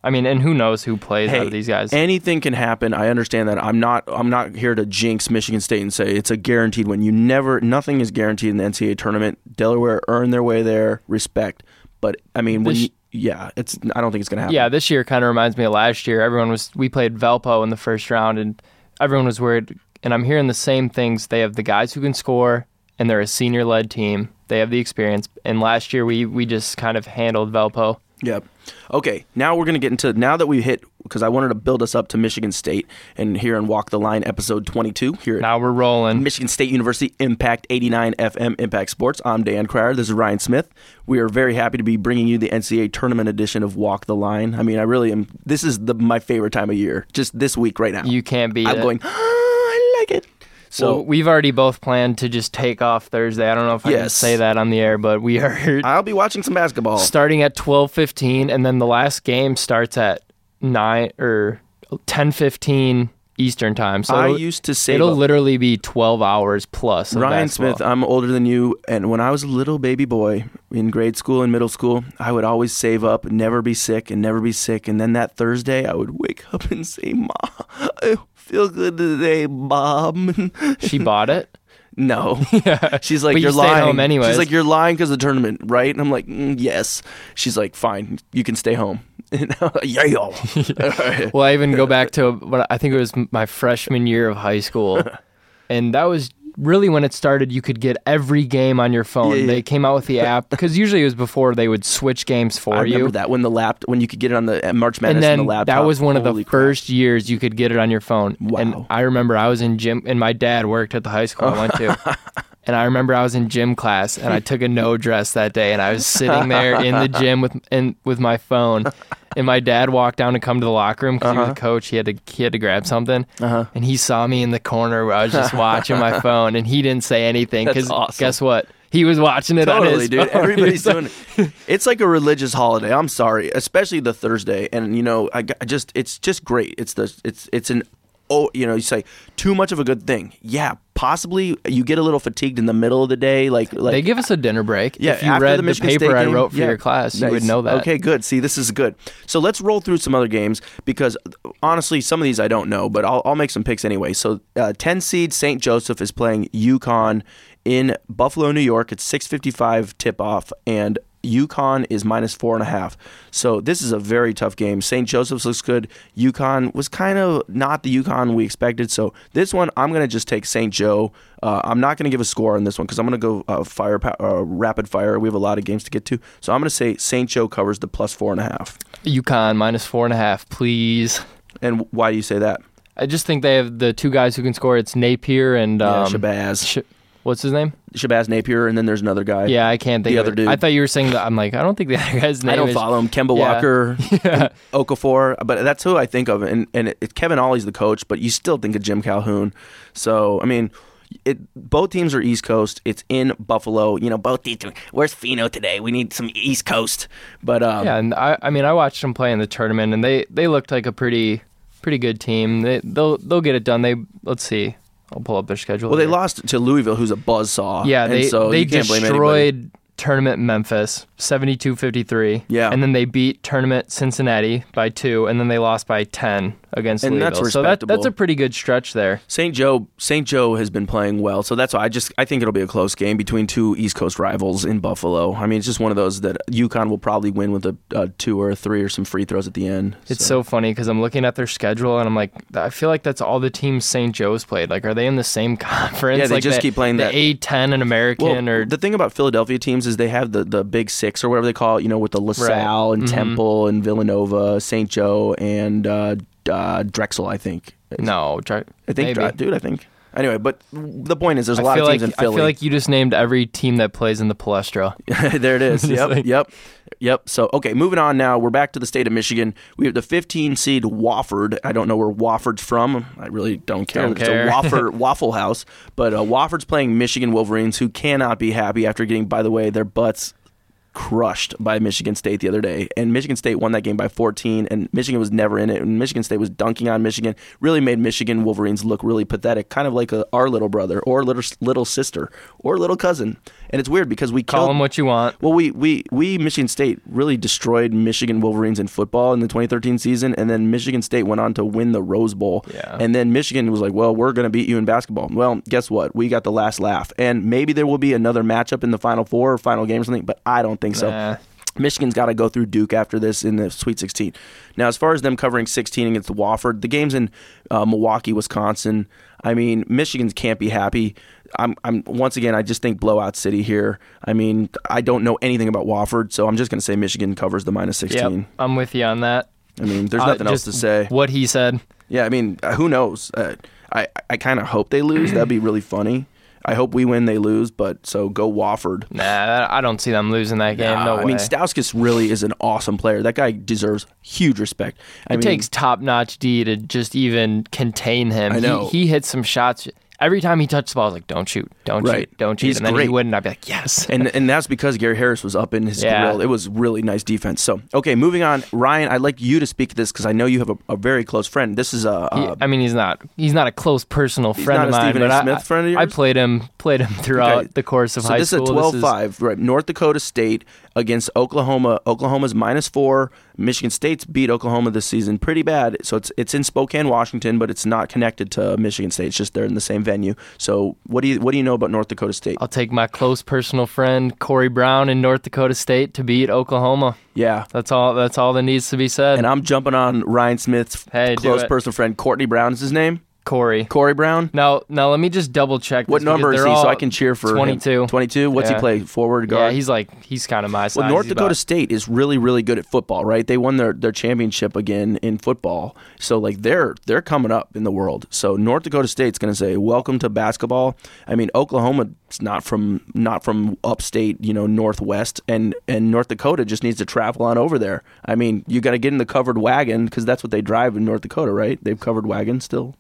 I mean, and who knows who plays hey, out of these guys? Anything can happen. I understand that. I'm not. I'm not here to jinx Michigan State and say it's a guaranteed win. You never. Nothing is guaranteed in the N C double A tournament. Delaware earned their way there. Respect. But I mean, when this, you, yeah, it's. I don't think it's gonna happen. Yeah, this year kind of reminds me of last year. Everyone was. We played Valpo in the first round, and everyone was worried. And I'm hearing the same things. They have the guys who can score, and they're a senior-led team. They have the experience. And last year, we we just kind of handled Valpo. Yep. Okay, now we're going to get into, now that we hit, because I wanted to build us up to Michigan State and here on Walk the Line, episode twenty-two. Here now we're rolling. Michigan State University Impact eighty-nine F M Impact Sports. I'm Dan Cryer. This is Ryan Smith. We are very happy to be bringing you the N C double A tournament edition of Walk the Line. I mean, I really am, this is the my favorite time of year, just this week right now. You can't beat I'm it. I'm going, ah, I like it. So well, we've already both planned to just take off Thursday. I don't know if I yes. can say that on the air, but we are. I'll be watching some basketball starting at twelve fifteen, and then the last game starts at nine or ten fifteen Eastern time. So I used to say it'll up. literally be twelve hours plus. Of Ryan basketball. Smith, I'm older than you, and when I was a little baby boy in grade school and middle school, I would always save up, never be sick, and never be sick, and then that Thursday I would wake up and say, "Ma, I feel good today, Mom." She bought it? No. Yeah. She's like, but you're you lying. Home anyways. She's like, "You're lying because of the tournament, right?" And I'm like, mm, yes. She's like, "Fine, you can stay home." And I'm like, yeah, y'all. Yeah. Well, I even go back to what I think it was my freshman year of high school, and that was really when it started. You could get every game on your phone. Yeah, yeah. They came out with the app because usually it was before they would switch games for you. I remember you. that when the lap when you could get it on the March Madness and on the laptop. That was one Holy of the crap. first years you could get it on your phone. Wow. And I remember I was in gym, and my dad worked at the high school I went to. And I remember I was in gym class, and I took a no dress that day, and I was sitting there in the gym with in, with my phone. And my dad walked down to come to the locker room because uh-huh. he was a coach. He had to he had to grab something, uh-huh. and he saw me in the corner where I was just watching my phone, and he didn't say anything because awesome. guess what? He was watching it totally, on his dude. phone. Everybody's doing it. It's like a religious holiday. I'm sorry, especially the Thursday, and you know, I, I just it's just great. It's the it's it's an. Oh, you know, you say too much of a good thing. Yeah, possibly you get a little fatigued in the middle of the day. Like, like they give us a dinner break. Yeah, if you read the, the paper game, I wrote for yeah, your class, nice. you would know that. Okay, good. See, this is good. So let's roll through some other games because honestly, some of these I don't know, but I'll, I'll make some picks anyway. So, uh, ten seed Saint Joseph is playing UConn in Buffalo, New York. It's six fifty-five tip off, and UConn is minus four and a half. So this is a very tough game. Saint Joseph's looks good. UConn was kind of not the UConn we expected. So this one, I'm going to just take Saint Joe. Uh, I'm not going to give a score on this one because I'm going to go uh, fire uh, rapid fire. We have a lot of games to get to. So I'm going to say Saint Joe covers the plus four and a half. UConn minus four and a half, please. And why do you say that? I just think they have the two guys who can score. It's Napier and um, yeah, Shabazz. Sh- What's his name? Shabazz Napier, and then there's another guy. Yeah, I can't think the of other it. dude. I thought you were saying that. I'm like, I don't think the other guy's name. I don't is... follow him. Kemba yeah. Walker, yeah. Okafor, but that's who I think of. And and it, it, Kevin Ollie's the coach, but you still think of Jim Calhoun. So I mean, it, both teams are East Coast. It's in Buffalo. You know, both teams. Where's Fino today? We need some East Coast. But um, yeah, and I I mean, I watched them play in the tournament, and they, they looked like a pretty pretty good team. They they'll they'll get it done. They let's see. I'll pull up their schedule. Well, later. They lost to Louisville, who's a buzzsaw. Yeah, they, and so they destroyed tournament Memphis, seventy-two fifty-three. Yeah. And then they beat tournament Cincinnati by two, and then they lost by ten against and Louisville. That's respectable. So that, that's a pretty good stretch there. Saint Joe Saint Joe has been playing well, so that's why I just I think it'll be a close game between two East Coast rivals in Buffalo. I mean, it's just one of those that UConn will probably win with a, a two or a three or some free throws at the end. It's so, so funny because I'm looking at their schedule, and I'm like, I feel like that's all the teams Saint Joe's played. Like, are they in the same conference? Yeah, they like just the, keep playing the that. The A ten and American. Well, or the thing about Philadelphia teams is they have the, the Big Six or whatever they call it, you know, with the LaSalle right. and mm-hmm. Temple and Villanova, Saint Joe, and uh, uh, Drexel, I think. It's, no, Dre- I think Dre- dude, I think. Anyway, but the point is, there's a I lot of teams like, in Philly. I feel like you just named every team that plays in the Palestra. There it is. Yep, like... yep, yep. So, okay, moving on now. We're back to the state of Michigan. We have the fifteen seed Wofford. I don't know where Wofford's from. I really don't care. Don't it's care. a Wofford, Waffle House. But uh, Wofford's playing Michigan Wolverines, who cannot be happy after getting, by the way, their butts crushed by Michigan State the other day. And Michigan State won that game by fourteen, and Michigan was never in it, and Michigan State was dunking on Michigan. Really made Michigan Wolverines look really pathetic, kind of like a, our little brother or little little sister or little cousin. And it's weird because we call killed, them what you want. Well, we, we we Michigan State really destroyed Michigan Wolverines in football in the twenty thirteen season, and then Michigan State went on to win the Rose Bowl. Yeah. And then Michigan was like, well, we're going to beat you in basketball. Well, guess what? We got the last laugh. And maybe there will be another matchup in the Final Four or Final Game or something, but I don't think so. Nah. Michigan's got to go through Duke after this in the Sweet sixteen. Now, as far as them covering sixteen against the Wofford, the game's in uh, Milwaukee, Wisconsin. I mean, Michigan's can't be happy. I'm, I'm once again, I just think blowout city here. I mean, I don't know anything about Wofford, so I'm just going to say Michigan covers the minus sixteen. Yep, I'm with you on that. I mean, there's nothing uh, else to say. What he said. Yeah, I mean, who knows? Uh, I, I kind of hope they lose. That'd be really funny. I hope we win, they lose, but so go Wofford. Nah, I don't see them losing that game. Nah, no way. I mean, Stauskas really is an awesome player. That guy deserves huge respect. I it mean, takes top-notch D to just even contain him. I know. He, he hits some shots. Every time he touched the ball, I was like, don't shoot, don't right. shoot, don't shoot. He's and then great. He wouldn't. I'd be like, yes. and and that's because Gary Harris was up in his yeah. grill. It was really nice defense. So, okay, moving on. Ryan, I'd like you to speak to this because I know you have a, a very close friend. This is a... a he, I mean, he's not He's not a close personal friend of mine. He's not a Stephen A. Smith I, friend of yours? I played him, played him throughout okay. the course of so high this school. This is a twelve five, right? North Dakota State against Oklahoma. Oklahoma's minus four. Michigan State's beat Oklahoma this season pretty bad. So it's it's in Spokane, Washington, but it's not connected to Michigan State. It's just they're in the same venue. So what do you what do you know about North Dakota State? I'll take my close personal friend Corey Brown in North Dakota State to beat Oklahoma. Yeah, that's all. That's all that needs to be said. And I'm jumping on Ryan Smith's hey, close personal friend Courtney Brown is his name. Corey. Corey Brown. Now, now let me just double check. This what number is he so I can cheer for twenty-two. him? twenty-two. What's yeah. he play? Forward, guard? Yeah, he's like, he's kind of my size. Well, North he's Dakota about... State is really, really good at football, right? They won their, their championship again in football. So, like, they're they're coming up in the world. So, North Dakota State's going to say, welcome to basketball. I mean, Oklahoma's not from not from upstate, you know, Northwest. And, and North Dakota just needs to travel on over there. I mean, you got to get in the covered wagon because that's what they drive in North Dakota, right? They've covered wagons still.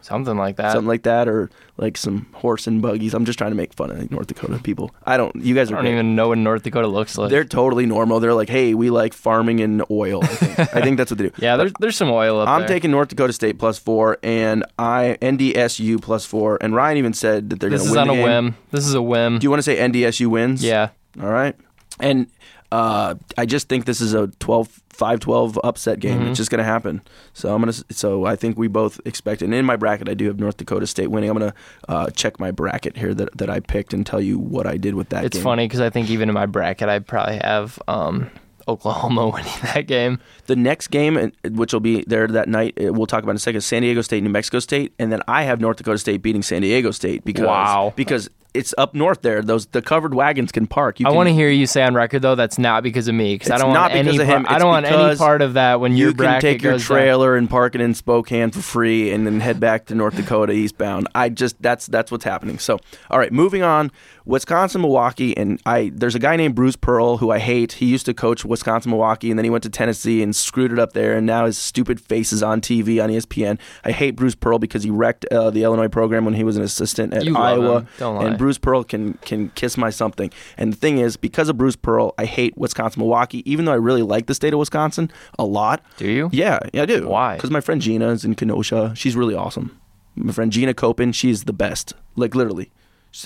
Something like that. Something like that, or like some horse and buggies. I'm just trying to make fun of North Dakota people. I don't, you guys are I don't great. even know what North Dakota looks like. They're totally normal. They're like, hey, we like farming and oil. I think, I think that's what they do. Yeah, there's, there's some oil up I'm there. I'm taking North Dakota State plus four, and I N D S U plus four. And Ryan even said that they're going to win. This is on a game. whim. This is a whim. Do you want to say N D S U wins? Yeah. All right. And uh, I just think this is a twelve five twelve upset game. Mm-hmm. It's just going to happen. So I'm going to. So I think we both expect. And in my bracket, I do have North Dakota State winning. I'm going to uh, check my bracket here that, that I picked and tell you what I did with that. It's game. It's funny because I think even in my bracket, I probably have um, Oklahoma winning that game. The next game, which will be there that night, we'll talk about in a second. San Diego State, New Mexico State, and then I have North Dakota State beating San Diego State because wow. because. It's up north there. Those the covered wagons can park. You can, I want to hear you say on record though that's not because of me because I don't want any. Par- I don't want any part of that. When your bracket goes, you can take your trailer down and park it in Spokane for free, and then head back to North Dakota eastbound. I just that's that's what's happening. So all right, moving on. Wisconsin, Milwaukee, and I. There's a guy named Bruce Pearl who I hate. He used to coach Wisconsin, Milwaukee, and then he went to Tennessee and screwed it up there. And now his stupid face is on T V on E S P N. I hate Bruce Pearl because he wrecked uh, the Illinois program when he was an assistant at you Iowa. Love him. Don't lie. And Bruce Pearl can can kiss my something. And the thing is, because of Bruce Pearl, I hate Wisconsin, Milwaukee, even though I really like the state of Wisconsin a lot. Do you? Yeah, yeah I do. Why? Because my friend Gina is in Kenosha. She's really awesome. My friend Gina Copen, she's the best. Like, literally.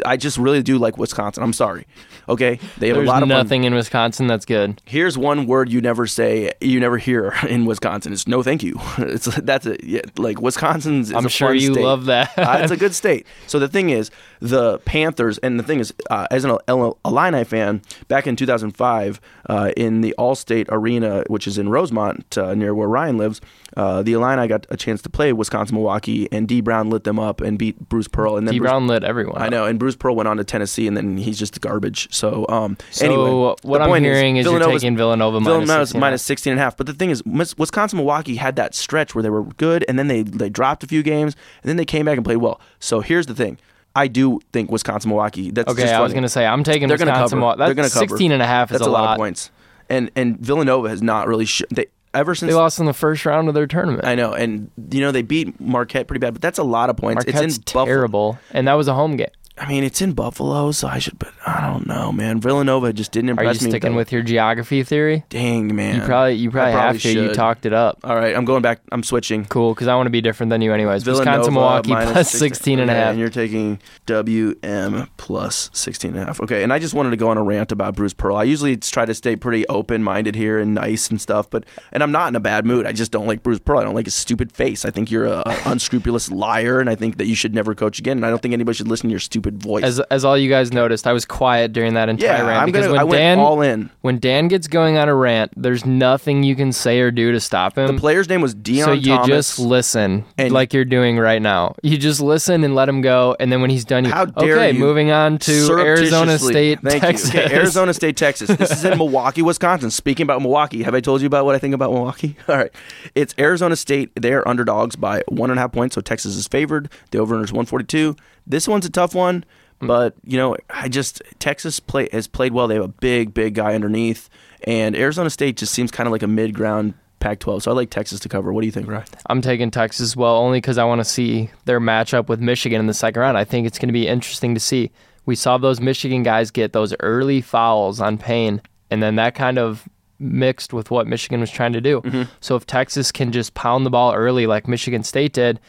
I just really do like Wisconsin. I'm sorry. Okay? They have There's a lot of nothing fun in Wisconsin that's good. Here's one word you never say, you never hear in Wisconsin. It's no thank you. It's that's a, yeah, like Wisconsin's is I'm a sure you state. Love that. uh, it's a good state. So the thing is, the Panthers, and the thing is, uh, as an Illini fan, back in two thousand five, uh, in the Allstate Arena, which is in Rosemont, uh, near where Ryan lives, uh, the Illini got a chance to play Wisconsin-Milwaukee, and D. Brown lit them up and beat Bruce Pearl. And then D. Bruce, Brown lit everyone up. I know, and Bruce Pearl went on to Tennessee, and then he's just garbage. So, um, so anyway, what I'm hearing is, is you're taking Villanova minus sixteen. Minus sixteen and a half. But the thing is, Wisconsin-Milwaukee had that stretch where they were good, and then they, they dropped a few games, and then they came back and played well. So here's the thing. I do think Wisconsin-Milwaukee. That's okay, just I was going to say, I'm taking They're Wisconsin-Milwaukee. They're going to cover. sixteen and a half is that's a lot. lot of points. And and Villanova has not really sh- – Ever since they lost in the first round of their tournament. I know. And, you know, they beat Marquette pretty bad, but that's a lot of points. Marquette's it's in terrible. Buffalo. And that was a home game. I mean, it's in Buffalo, so I should, but I don't know, man. Villanova just didn't impress me. Are you me sticking with your geography theory? Dang, man. You probably, you probably, probably have should. to. You talked it up. All right. I'm going back. I'm switching. Cool, because I want to be different than you anyways. Villanova, Wisconsin-Milwaukee plus sixteen and a half. And you're taking W M plus sixteen and a half. Okay, and I just wanted to go on a rant about Bruce Pearl. I usually try to stay pretty open-minded here and nice and stuff, but and I'm not in a bad mood. I just don't like Bruce Pearl. I don't like his stupid face. I think you're an unscrupulous liar, and I think that you should never coach again, and I don't think anybody should listen to your stupid voice. As as all you guys noticed, I was quiet during that entire yeah, rant because gonna, when I went Dan all in. When Dan gets going on a rant, there's nothing you can say or do to stop him. The player's name was Deion Thomas. So you Thomas just listen, and like you're doing right now. You just listen and let him go, and then when he's done, you how dare okay, you moving on to Arizona State, Thank Texas. You. Okay, Arizona State, Texas. This is in Milwaukee, Wisconsin. Speaking about Milwaukee, have I told you about what I think about Milwaukee? All right, it's Arizona State. They're underdogs by one and a half points, so Texas is favored. The over-under is one forty-two. This one's a tough one, but, you know, I just Texas play has played well. They have a big, big guy underneath, and Arizona State just seems kind of like a mid-ground Pac twelve, so I like Texas to cover. What do you think, Ryan? I'm taking Texas as well, only because I want to see their matchup with Michigan in the second round. I think it's going to be interesting to see. We saw those Michigan guys get those early fouls on Payne, and then that kind of mixed with what Michigan was trying to do. Mm-hmm. So if Texas can just pound the ball early like Michigan State did,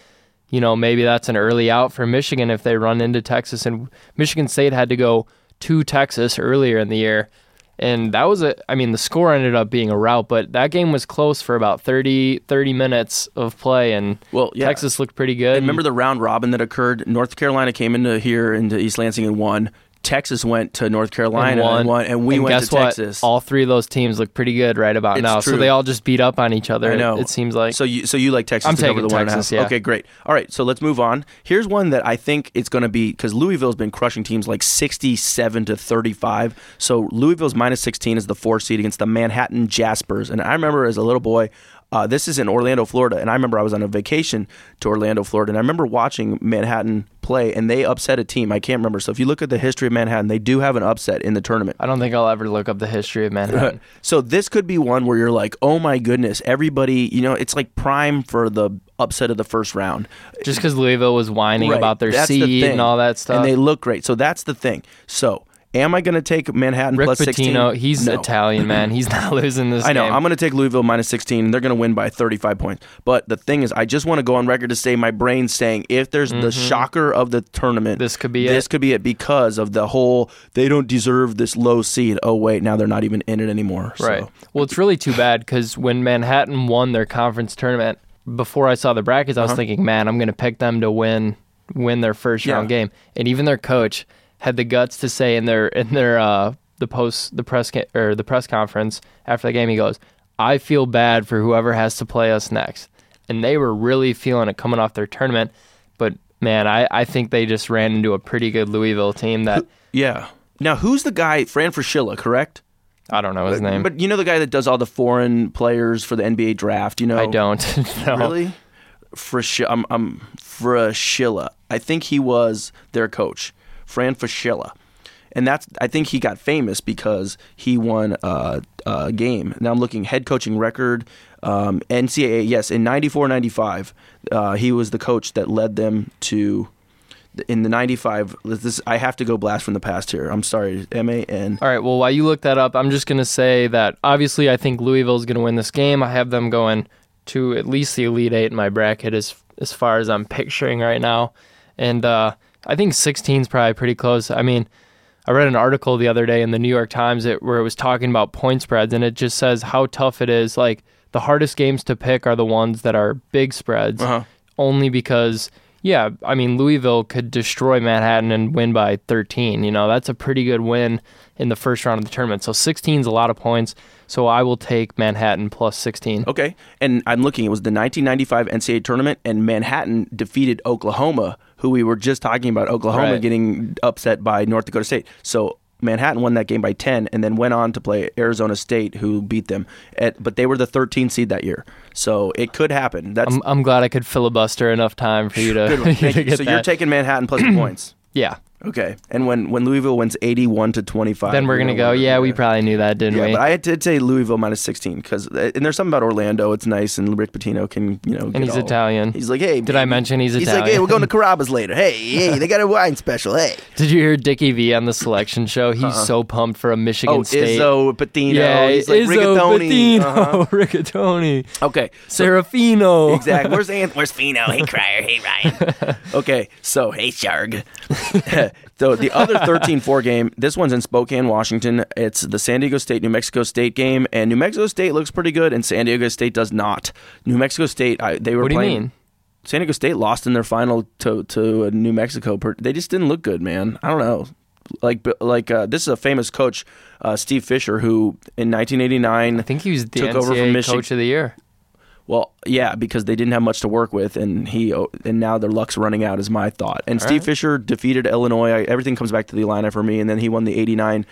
you know, maybe that's an early out for Michigan if they run into Texas. And Michigan State had to go to Texas earlier in the year. And that was, a, I mean, the score ended up being a rout, but that game was close for about thirty, thirty minutes of play, and well, yeah. Texas looked pretty good. I remember the round robin that occurred? North Carolina came into here, into East Lansing, and won. Texas went to North Carolina and, won. and, won, and we and went guess to what? Texas. All three of those teams look pretty good right about it's now. True. So they all just beat up on each other, I know. It, it seems like. So you so you like Texas I'm to taking cover the Texas, one and a half. Yeah. Okay, great. All right, so let's move on. Here's one that I think it's going to be, because Louisville's been crushing teams like sixty-seven to thirty-five. So Louisville's minus sixteen is the four seed against the Manhattan Jaspers. And I remember as a little boy, uh, this is in Orlando, Florida, and I remember I was on a vacation to Orlando, Florida, and I remember watching Manhattan play, and they upset a team. I can't remember. So if you look at the history of Manhattan, they do have an upset in the tournament. I don't think I'll ever look up the history of Manhattan. So this could be one where you're like, oh my goodness, everybody, you know, it's like prime for the upset of the first round. Just because Louisville was whining right. about their that's seed the and all that stuff. And they look great. So that's the thing. So am I going to take Manhattan Rick plus Pitino, sixteen? He's no. Italian, man. He's not losing this game. I know. Game. I'm going to take Louisville minus sixteen. They're going to win by thirty-five points. But the thing is, I just want to go on record to say my brain's saying if there's mm-hmm. the shocker of the tournament, this could be this it. This could be it because of the whole they don't deserve this low seed. Oh, wait, now they're not even in it anymore. Right. So. Well, it's really too bad because when Manhattan won their conference tournament, before I saw the brackets, I was uh-huh. thinking, man, I'm going to pick them to win, win their first yeah. round game. And even their coach had the guts to say in their in their uh, the post the press ca- or the press conference after the game, he goes, "I feel bad for whoever has to play us next," and they were really feeling it coming off their tournament. But man, I, I think they just ran into a pretty good Louisville team. That yeah. Now who's the guy? Fran Fraschilla, correct? I don't know his but, name, but you know the guy that does all the foreign players for the N B A draft. You know, I don't no. really. Fraschilla, I'm, I'm Fraschilla. I think he was their coach. Fran Fraschilla. And that's, I think he got famous because he won uh, a game. Now I'm looking head coaching record, um, N C A A, yes, in ninety-four ninety-five, uh, he was the coach that led them to, in the ninety-five, this, I have to go blast from the past here. I'm sorry, M A N. All right, well, while you look that up, I'm just going to say that obviously I think Louisville's going to win this game. I have them going to at least the Elite Eight in my bracket as, as far as I'm picturing right now. And, uh, I think sixteen is probably pretty close. I mean, I read an article the other day in the New York Times that, where it was talking about point spreads, and it just says how tough it is. Like, the hardest games to pick are the ones that are big spreads, uh-huh. only because, yeah, I mean, Louisville could destroy Manhattan and win by thirteen. You know, that's a pretty good win in the first round of the tournament. So sixteen is a lot of points. So I will take Manhattan plus sixteen. Okay. And I'm looking, it was the nineteen ninety-five N C double A tournament, and Manhattan defeated Oklahoma, who we were just talking about, Oklahoma right. getting upset by North Dakota State. So Manhattan won that game by ten and then went on to play Arizona State, who beat them. At, but they were the thirteenth seed that year. So it could happen. That's, I'm, I'm glad I could filibuster enough time for you to, you to get So that. You're taking Manhattan plus the points? Yeah. Okay. And when, when Louisville wins eighty-one to twenty-five, then we're going to go, yeah, we probably knew that, didn't yeah, we? Yeah, but I did say Louisville minus sixteen because, and there's something about Orlando, it's nice, and Rick Pitino can, you know, get And he's all, Italian. He's like, hey. Did man, I mention he's, he's Italian? He's like, hey, we're going to Carrabba's later. Hey, hey, they got a wine special. Hey. Did you hear Dickie V on the selection show? He's uh-huh. so pumped for a Michigan oh, State. Oh, Izzo, Pitino. Yeah, he's like, Izzo, Rigatoni. Pitino, uh-huh. Rigatoni. Okay. So, Serafino. Exactly. Where's Ant? Where's Fino? Hey, Cryer. Hey, Ryan. Okay. So, hey, Sharg. So the other thirteen four game, this one's in Spokane, Washington. It's the San Diego State-New Mexico State game, and New Mexico State looks pretty good, and San Diego State does not. New Mexico State, I, they were what playing. What do you mean? San Diego State lost in their final to to New Mexico. They just didn't look good, man. I don't know. Like, like uh, this is a famous coach, uh, Steve Fisher, who in nineteen eighty-nine I think he was the took N C double A over from Michigan. Coach of the year. Well, yeah, because they didn't have much to work with, and he and now their luck's running out is my thought. And All Steve right. Fisher defeated Illinois. I, everything comes back to the Illini for me, and then he won the eighty-nine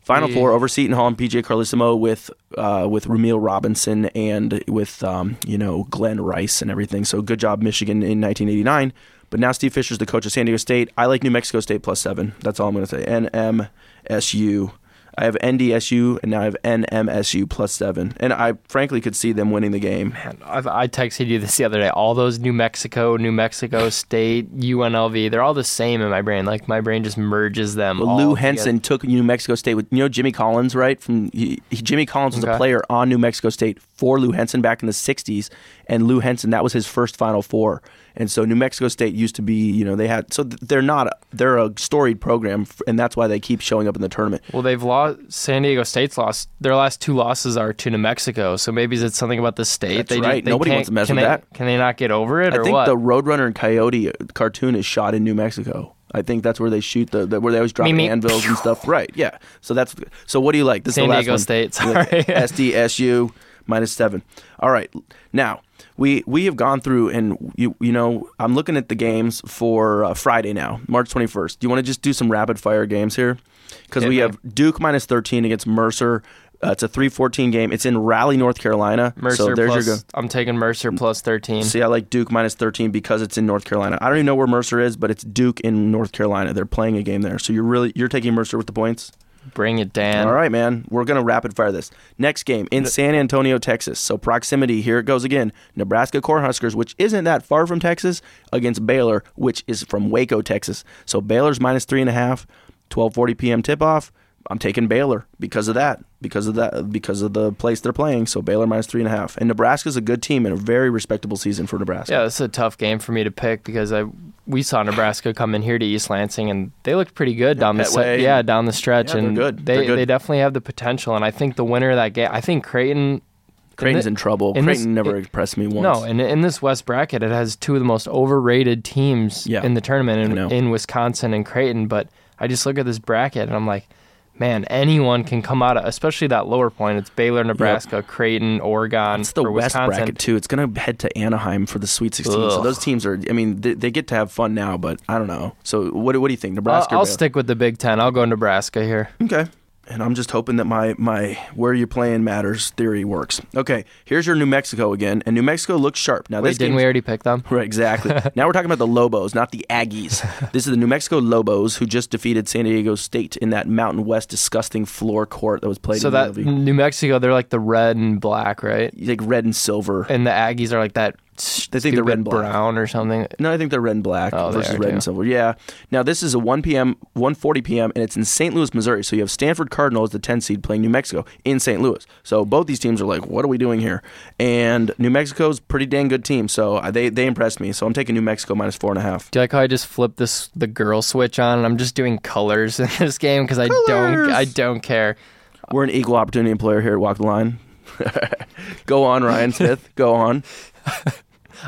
Final yeah. Four over Seton Hall and P J Carlissimo with uh, with Ramil Robinson and with um, you know Glenn Rice and everything. So good job, Michigan, in nineteen eighty-nine But now Steve Fisher's the coach of San Diego State. I like New Mexico State plus seven. That's all I'm going to say. N M S U. I have N D S U, and now I have N M S U plus seven. And I frankly could see them winning the game. Man, I've, I texted you this the other day. All those New Mexico, New Mexico State, U N L V, they're all the same in my brain. Like, my brain just merges them well, all Lou Henson together. Took New Mexico State with, you know, Jimmy Collins, right? From he, he, Jimmy Collins was okay. a player on New Mexico State for Lou Henson back in the sixties. And Lou Henson, that was his first Final Four. And so New Mexico State used to be, you know, they had, so they're not, a, they're a storied program, and that's why they keep showing up in the tournament. Well, they've lost, San Diego State's lost, their last two losses are to New Mexico, so maybe it's something about the state. That's they right. They Nobody wants to mess with they, that. Can they not get over it, I or what? I think the Roadrunner and Coyote cartoon is shot in New Mexico. I think that's where they shoot the, the where they always drop me, me. anvils and stuff. Right, yeah. So that's, so what do you like? This San is the Diego last State, one. sorry. S D S U minus seven. All right, now. We we have gone through, and you you know, I'm looking at the games for uh, Friday now, March twenty-first. Do you want to just do some rapid fire games here? Because yeah, we man. have Duke minus thirteen against Mercer. Uh, it's a three fourteen game. It's in Raleigh, North Carolina. Mercer so there's plus, your go. I'm taking Mercer plus thirteen. See, I like Duke minus thirteen because it's in North Carolina. I don't even know where Mercer is, but it's Duke in North Carolina. They're playing a game there. So you're really you're taking Mercer with the points. Bring it down. All right, man. We're going to rapid fire this. Next game in San Antonio, Texas. So proximity, here it goes again. Nebraska Cornhuskers, which isn't that far from Texas, against Baylor, which is from Waco, Texas. So Baylor's minus three and a half, twelve forty p.m. tip-off. I'm taking Baylor because of that, because of that, because of the place they're playing. So Baylor minus three and a half. And Nebraska's a good team and a very respectable season for Nebraska. Yeah, this is a tough game for me to pick because I we saw Nebraska come in here to East Lansing and they looked pretty good yeah, down the se- yeah down the stretch. Yeah, and they're good. They they're good. They definitely have the potential. And I think the winner of that game, I think Creighton. Creighton's in, the, in trouble. In Creighton this, never it, impressed me once. No, and in this West bracket, it has two of the most overrated teams yeah, in the tournament in, in Wisconsin and Creighton. But I just look at this bracket and I'm like, man, anyone can come out of, especially that lower point. It's Baylor, Nebraska, yep. Creighton, Oregon, it's the West Wisconsin. bracket, too. It's going to head to Anaheim for the Sweet sixteen. Ugh. So those teams are, I mean, they, they get to have fun now, but I don't know. So what, what do you think, Nebraska? I'll, I'll stick with the Big Ten. I'll go Nebraska here. Okay. And I'm just hoping that my, my where you're playing matters theory works. Okay, here's your New Mexico again. And New Mexico looks sharp. Now, Wait, this didn't we already pick them? Right, exactly. Now we're talking about the Lobos, not the Aggies. This is the New Mexico Lobos, who just defeated San Diego State in that Mountain West disgusting floor court that was played so in that L V. New Mexico, they're like the red and black, right? Like red and silver. And the Aggies are like that. They think they're red and black. brown or something. No, I think they're red and black oh, versus red too. and silver. Yeah. Now this is a one p.m., one forty p.m. and it's in Saint Louis, Missouri. So you have Stanford Cardinal as the ten seed playing New Mexico in Saint Louis. So both these teams are like, what are we doing here? And New Mexico's pretty dang good team. So they they impressed me. So I'm taking New Mexico minus four and a half. Do you like how I just flipped this the girl switch on and I'm just doing colors in this game because I don't I don't care. We're an equal opportunity employer here at Walk the Line. Go on, Ryan Smith. Go on.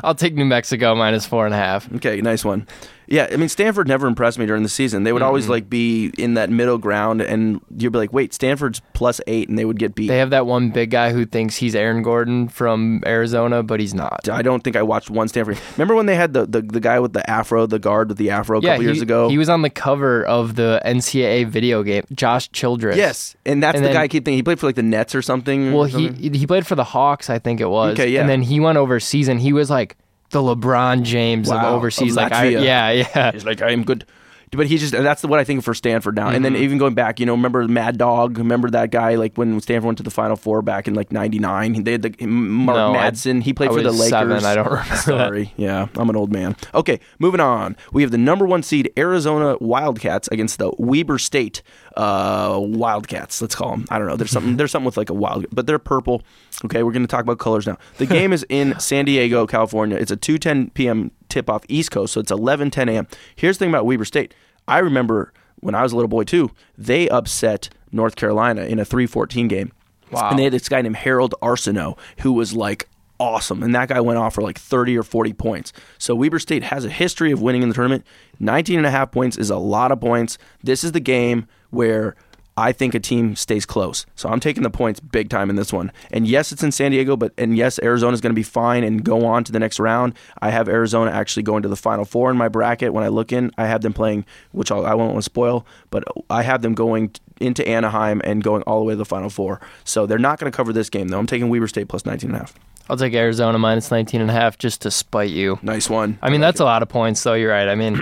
I'll take New Mexico minus four and a half. Okay, nice one. Yeah, I mean, Stanford never impressed me during the season. They would mm-hmm. always like be in that middle ground, and you'd be like, wait, Stanford's plus eight, and they would get beat. They have that one big guy who thinks he's Aaron Gordon from Arizona, but he's not. I don't think I watched one Stanford. Remember when they had the, the, the guy with the afro, the guard with the afro a yeah, couple he, years ago? He was on the cover of the N C double A video game, Josh Childress. Yes, and that's and the then, guy I keep thinking. He played for like the Nets or something. Well, or something. he he played for the Hawks, I think it was. Okay, yeah. And then he went overseas, and he was like, the LeBron James wow, of overseas, of like I, yeah, yeah. He's like, I am good, but he just—that's what I think for Stanford now. Mm-hmm. And then even going back, you know, remember Mad Dog? Remember that guy? Like when Stanford went to the Final Four back in like ninety-nine, they had the Mark no, Madsen. I, he played I for the Lakers. Seven, I don't remember. Sorry, that. yeah, I'm an old man. Okay, moving on. We have the number one seed Arizona Wildcats against the Weber State uh, Wildcats. Let's call them. I don't know. There's something. There's something with like a wild, but they're purple. Okay, we're going to talk about colors now. The game is in San Diego, California. It's a two ten p.m. tip-off East Coast, so it's eleven ten a.m. Here's the thing about Weber State. I remember when I was a little boy, too, they upset North Carolina in a three fourteen game. Wow. And they had this guy named Harold Arsenault, who was, like, awesome. And that guy went off for, like, thirty or forty points. So Weber State has a history of winning in the tournament. nineteen and a half points is a lot of points. This is the game where I think a team stays close. So I'm taking the points big time in this one. And yes, it's in San Diego, but and yes, Arizona's going to be fine and go on to the next round. I have Arizona actually going to the Final Four in my bracket. When I look in, I have them playing, which I'll, I won't want to spoil, but I have them going into Anaheim and going all the way to the Final Four. So they're not going to cover this game, though. I'm taking Weber State plus nineteen and a half. I'll take Arizona minus nineteen and a half just to spite you. Nice one. I mean, I like that's it. A lot of points, though. You're right. I mean...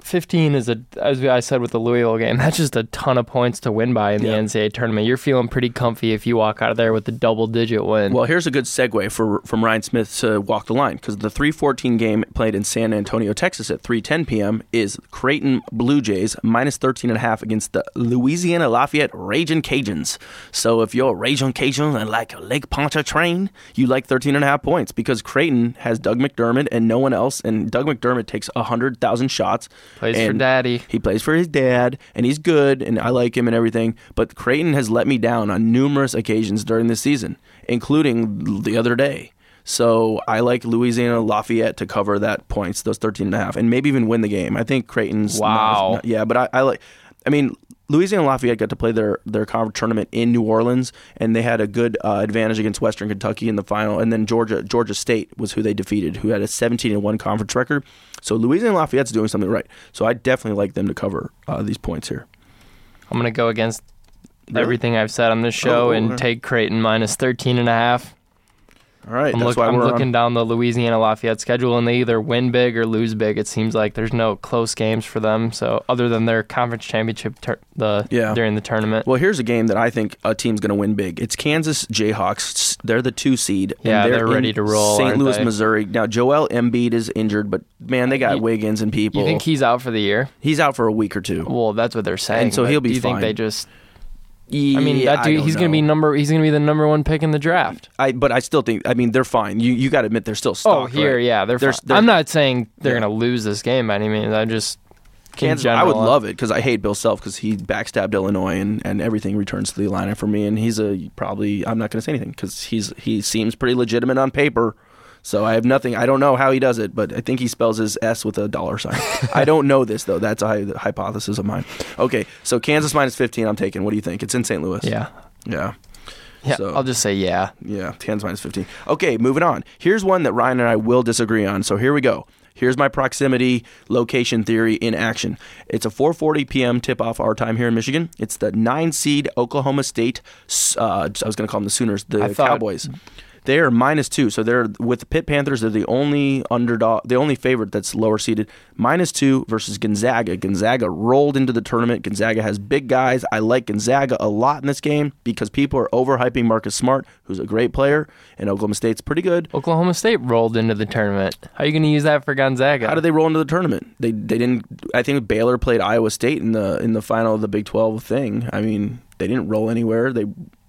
fifteen is, a as I said with the Louisville game, that's just a ton of points to win by in the yep. N C double A tournament. You're feeling pretty comfy if you walk out of there with a double-digit win. Well, here's a good segue for from Ryan Smith to walk the line, because the three fourteen game played in San Antonio, Texas at three ten p.m. is Creighton Blue Jays minus thirteen and a half against the Louisiana Lafayette Ragin' Cajuns. So if you're a Ragin' Cajun and like a Lake Pontchartrain, you like thirteen and a half points, because Creighton has Doug McDermott and no one else, and Doug McDermott takes one hundred thousand shots. Plays and for daddy. He plays for his dad, and he's good, and I like him and everything. But Creighton has let me down on numerous occasions during this season, including the other day. So I like Louisiana Lafayette to cover that points, those thirteen and a half, and maybe even win the game. I think Creighton's wow. Not, not, yeah, but I, I like. I mean, Louisiana Lafayette got to play their their conference tournament in New Orleans, and they had a good uh, advantage against Western Kentucky in the final. And then Georgia Georgia State was who they defeated, who had a seventeen and one conference record. So Louisiana Lafayette's doing something right. So I definitely like them to cover uh, these points here. I'm going to go against really? everything I've said on this show oh, and right. take Creighton minus thirteen and a half. All right, I'm, that's look, why I'm looking on. down the Louisiana Lafayette schedule, and they either win big or lose big. It seems like there's no close games for them, so other than their conference championship tur- the yeah. during the tournament. Well, here's a game that I think a team's going to win big. It's Kansas Jayhawks. They're the two seed. Yeah, and they're, they're ready to roll. Saint Louis, they? Missouri. Now, Joel Embiid is injured, but man, they got you, Wiggins and people. You think he's out for the year? He's out for a week or two. Well, that's what they're saying. And so he'll be. Do you fine. think they just? I mean, that dude, he's going to be number. He's going to be the number one pick in the draft. I, but I still think. I mean, they're fine. You you got to admit they're still stuck. Oh, here, right? yeah, they're. they're, fine. they're I'm not saying they're yeah. going to lose this game by any means. I just Kansas. I would love it because I hate Bill Self because he backstabbed Illinois and, and everything returns to the Illini for me. And he's a probably. I'm not going to say anything because he's he seems pretty legitimate on paper. So I have nothing. I don't know how he does it, but I think he spells his S with a dollar sign. I don't know this, though. That's a hypothesis of mine. Okay, so Kansas minus fifteen, I'm taking. What do you think? It's in Saint Louis. Yeah. Yeah. Yeah, so, I'll just say yeah. Yeah, Kansas minus fifteen. Okay, moving on. Here's one that Ryan and I will disagree on, so here we go. Here's my proximity location theory in action. It's a four forty p.m. tip-off our time here in Michigan. It's the nine-seed Oklahoma State, uh, I was going to call them the Sooners, the thought, Cowboys. They are minus two, so they're with the Pitt Panthers. They're the only underdog, the only favorite that's lower seeded. Minus two versus Gonzaga. Gonzaga rolled into the tournament. Gonzaga has big guys. I like Gonzaga a lot in this game because people are overhyping Marcus Smart, who's a great player, and Oklahoma State's pretty good. Oklahoma State rolled into the tournament. How are you going to use that for Gonzaga? How did they roll into the tournament? They they didn't. I think Baylor played Iowa State in the in the final of the Big twelve thing. I mean, they didn't roll anywhere. They.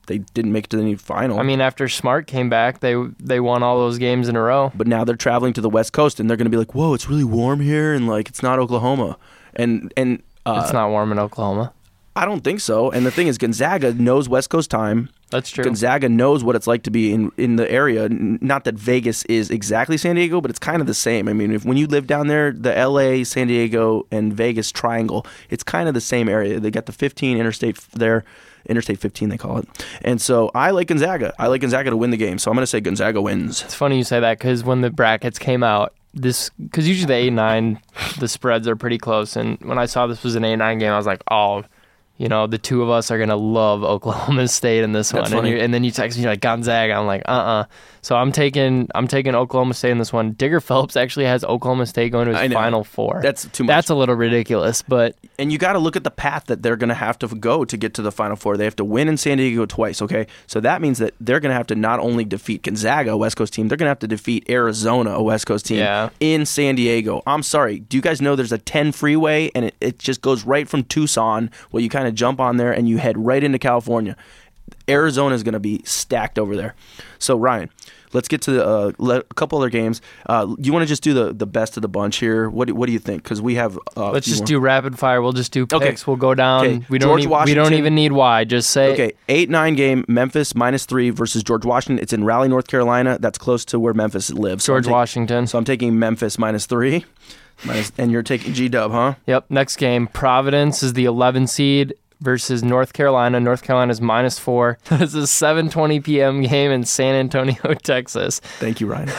They didn't make it to any final. I mean, after Smart came back, they they won all those games in a row. But now they're traveling to the West Coast, and they're going to be like, whoa, it's really warm here, and like it's not Oklahoma. And, and uh, it's not warm in Oklahoma. I don't think so. And the thing is, Gonzaga knows West Coast time. That's true. Gonzaga knows what it's like to be in, in the area. Not that Vegas is exactly San Diego, but it's kind of the same. I mean, if when you live down there, the L A, San Diego, and Vegas triangle, it's kind of the same area. They got the fifteen interstate there. Interstate fifteen, they call it. And so I like Gonzaga. I like Gonzaga to win the game. So I'm going to say Gonzaga wins. It's funny you say that because when the brackets came out, this because usually the eight nine, the spreads are pretty close. And when I saw this was an eight nine game, I was like, oh, you know, the two of us are going to love Oklahoma State in this That's one. And, and then you text me, you're like, Gonzaga. I'm like, uh-uh. So I'm taking I'm taking Oklahoma State in this one. Digger Phelps actually has Oklahoma State going to his Final Four. That's too much. That's a little ridiculous. But And you got to look at the path that they're going to have to go to get to the Final Four. They have to win in San Diego twice, okay? So that means that they're going to have to not only defeat Gonzaga, a West Coast team, they're going to have to defeat Arizona, a West Coast team, yeah. in San Diego. I'm sorry. Do you guys know there's a ten freeway, and it, it just goes right from Tucson, where you kind of jump on there and you head right into California. Arizona is going to be stacked over there. So Ryan, let's get to the, uh, le- a couple other games. Uh, you want to just do the, the best of the bunch here? What do, what do you think? Because we have. Uh, let's just more. do rapid fire. We'll just do picks. Okay. We'll go down. Okay. We don't. George need, Washington. We don't even need why. Just say. Okay, eight nine game. Memphis minus three versus George Washington. It's in Raleigh, North Carolina. That's close to where Memphis lives. George so ta- Washington. So I'm taking Memphis minus three. Minus, and you're taking G-Dub, huh? Yep. Next game, Providence is the eleven seed versus North Carolina. North Carolina's minus four. This is a seven twenty p.m. game in San Antonio, Texas. Thank you, Ryan.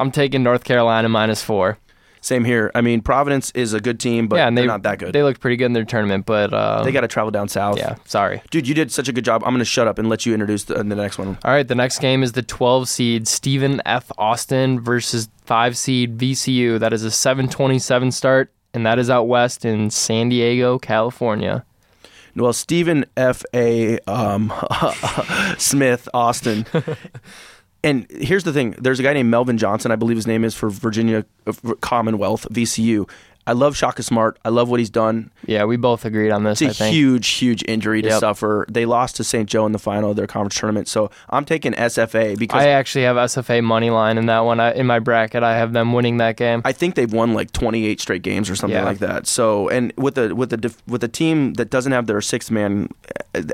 I'm taking North Carolina minus four. Same here. I mean, Providence is a good team, but yeah, they, they're not that good. They look pretty good in their tournament, but... Um, they got to travel down south. Yeah, sorry. Dude, you did such a good job. I'm going to shut up and let you introduce the, the next one. All right, the next game is the twelve seed Stephen F. Austin versus five seed V C U. That is a seven twenty-seven start, and that is out west in San Diego, California. Well, Stephen F. A. Um, Smith Austin... And here's the thing. There's a guy named Melvin Johnson, I believe his name is, for Virginia for Commonwealth, V C U. I love Shaka Smart. I love what he's done. Yeah, we both agreed on this, I think. It's a huge, huge injury to yep. suffer. They lost to Saint Joe in the final of their conference tournament, so I'm taking S F A because... I actually have S F A money line in that one. I, in my bracket, I have them winning that game. I think they've won like twenty-eight straight games or something yeah. like that. So, and with a, with, a, with a team that doesn't have their sixth man,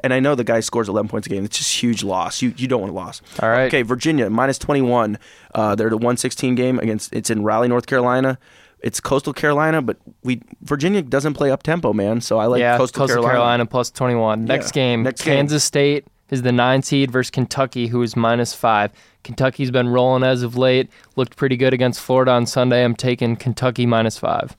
and I know the guy scores eleven points a game, it's just a huge loss. You you don't want a loss. All right. Okay, Virginia, minus twenty-one. Uh, they're the one sixteen game against... It's in Raleigh, North Carolina. It's Coastal Carolina, but we Virginia doesn't play up-tempo, man, so I like yeah, Coastal, Coastal Carolina. Carolina plus twenty-one. Next yeah. game, Next Kansas game. State is the nine seed versus Kentucky, who is minus five. Kentucky's been rolling as of late, looked pretty good against Florida on Sunday. I'm taking Kentucky minus five.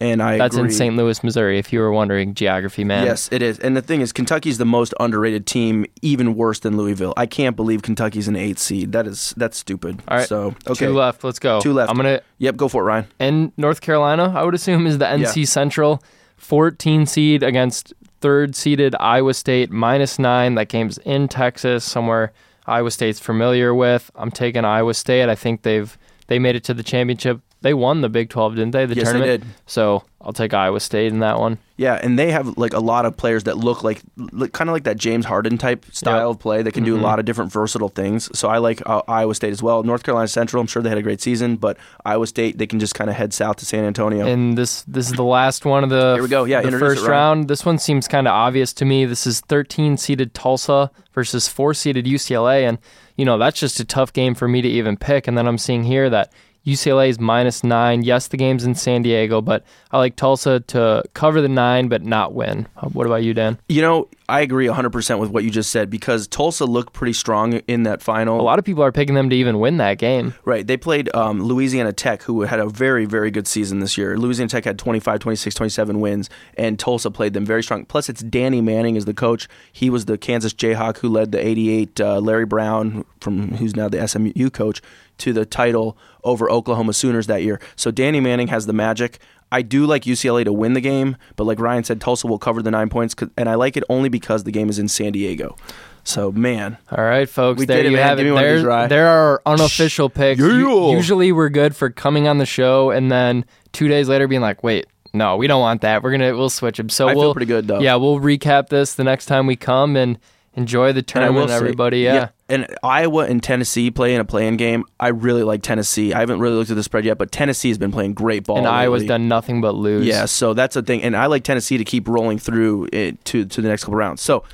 And I That's agree. in Saint Louis, Missouri, if you were wondering, geography, man. Yes, it is. And the thing is, Kentucky's the most underrated team, even worse than Louisville. I can't believe Kentucky's an eighth seed. That is, that's stupid. All right, so, okay. two left. Let's go. Two left. I'm gonna. Yep, go for it, Ryan. And North Carolina, I would assume, is the N C yeah. Central. fourteen seed against third-seeded Iowa State, minus nine. That game's in Texas, somewhere Iowa State's familiar with. I'm taking Iowa State. I think they've they made it to the championship. They won the Big twelve, didn't they? The yes, tournament? They did. So I'll take Iowa State in that one. Yeah, and they have like a lot of players that look like, look, kind of like that James Harden type style yep. of play. They can mm-hmm. do a lot of different versatile things. So I like uh, Iowa State as well. North Carolina Central, I'm sure they had a great season, but Iowa State, they can just kind of head south to San Antonio. And this this is the last one of the, Here we go. Yeah, the first it, round. This one seems kind of obvious to me. This is thirteen-seeded Tulsa versus four-seeded U C L A, and you know that's just a tough game for me to even pick. And then I'm seeing here that U C L A is minus nine. Yes, the game's in San Diego, but I like Tulsa to cover the nine, but not win. What about you, Dan? You know, I agree one hundred percent with what you just said because Tulsa looked pretty strong in that final. A lot of people are picking them to even win that game. Right. They played um, Louisiana Tech, who had a very, very good season this year. Louisiana Tech had twenty-five, twenty-six, twenty-seven wins, and Tulsa played them very strong. Plus, it's Danny Manning as the coach. He was the Kansas Jayhawk who led the eighty-eight uh, Larry Brown, from who's now the S M U coach, to the title over Oklahoma Sooners that year. So Danny Manning has the magic. I do like U C L A to win the game, but like Ryan said, Tulsa will cover the nine points, and I like it only because the game is in San Diego. So, man. All right, folks. We there did it, you man. have Give it. There, there are unofficial picks. Yeah. U- usually we're good for coming on the show and then two days later being like, wait, no, we don't want that. We're gonna We'll switch them. So I we'll, feel pretty good, though. Yeah, we'll recap this the next time we come, and Enjoy the tournament, everybody. Say, yeah. yeah. And Iowa and Tennessee play in a play-in game. I really like Tennessee. I haven't really looked at the spread yet, but Tennessee has been playing great ball. And lately. Iowa's done nothing but lose. Yeah, so that's the thing. And I like Tennessee to keep rolling through it to, to the next couple rounds. So,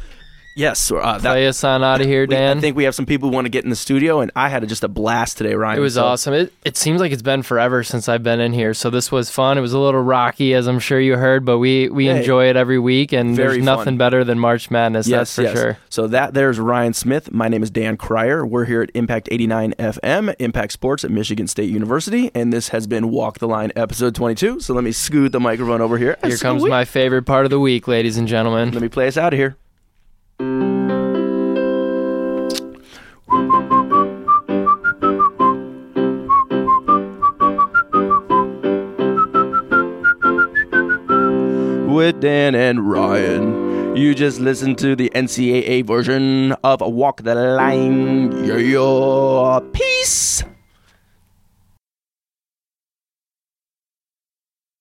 yes. Uh, that, play us on out of here, Dan. We, I think we have some people who want to get in the studio, and I had just a blast today, Ryan. It was so awesome. It, it seems like it's been forever since I've been in here, so this was fun. It was a little rocky, as I'm sure you heard, but we, we hey, enjoy it every week, and there's nothing fun. better than March Madness, yes, that's for yes. sure. So that there's Ryan Smith. My name is Dan Cryer. We're here at Impact eighty-nine F M, Impact Sports at Michigan State University, and this has been Walk the Line episode twenty-two, so let me scoot the microphone over here. Here comes my favorite part of the week, ladies and gentlemen. Let me play us out of here. With Dan and Ryan, you just listened to the N C double A version of Walk the Line. Yeah, yeah. Peace.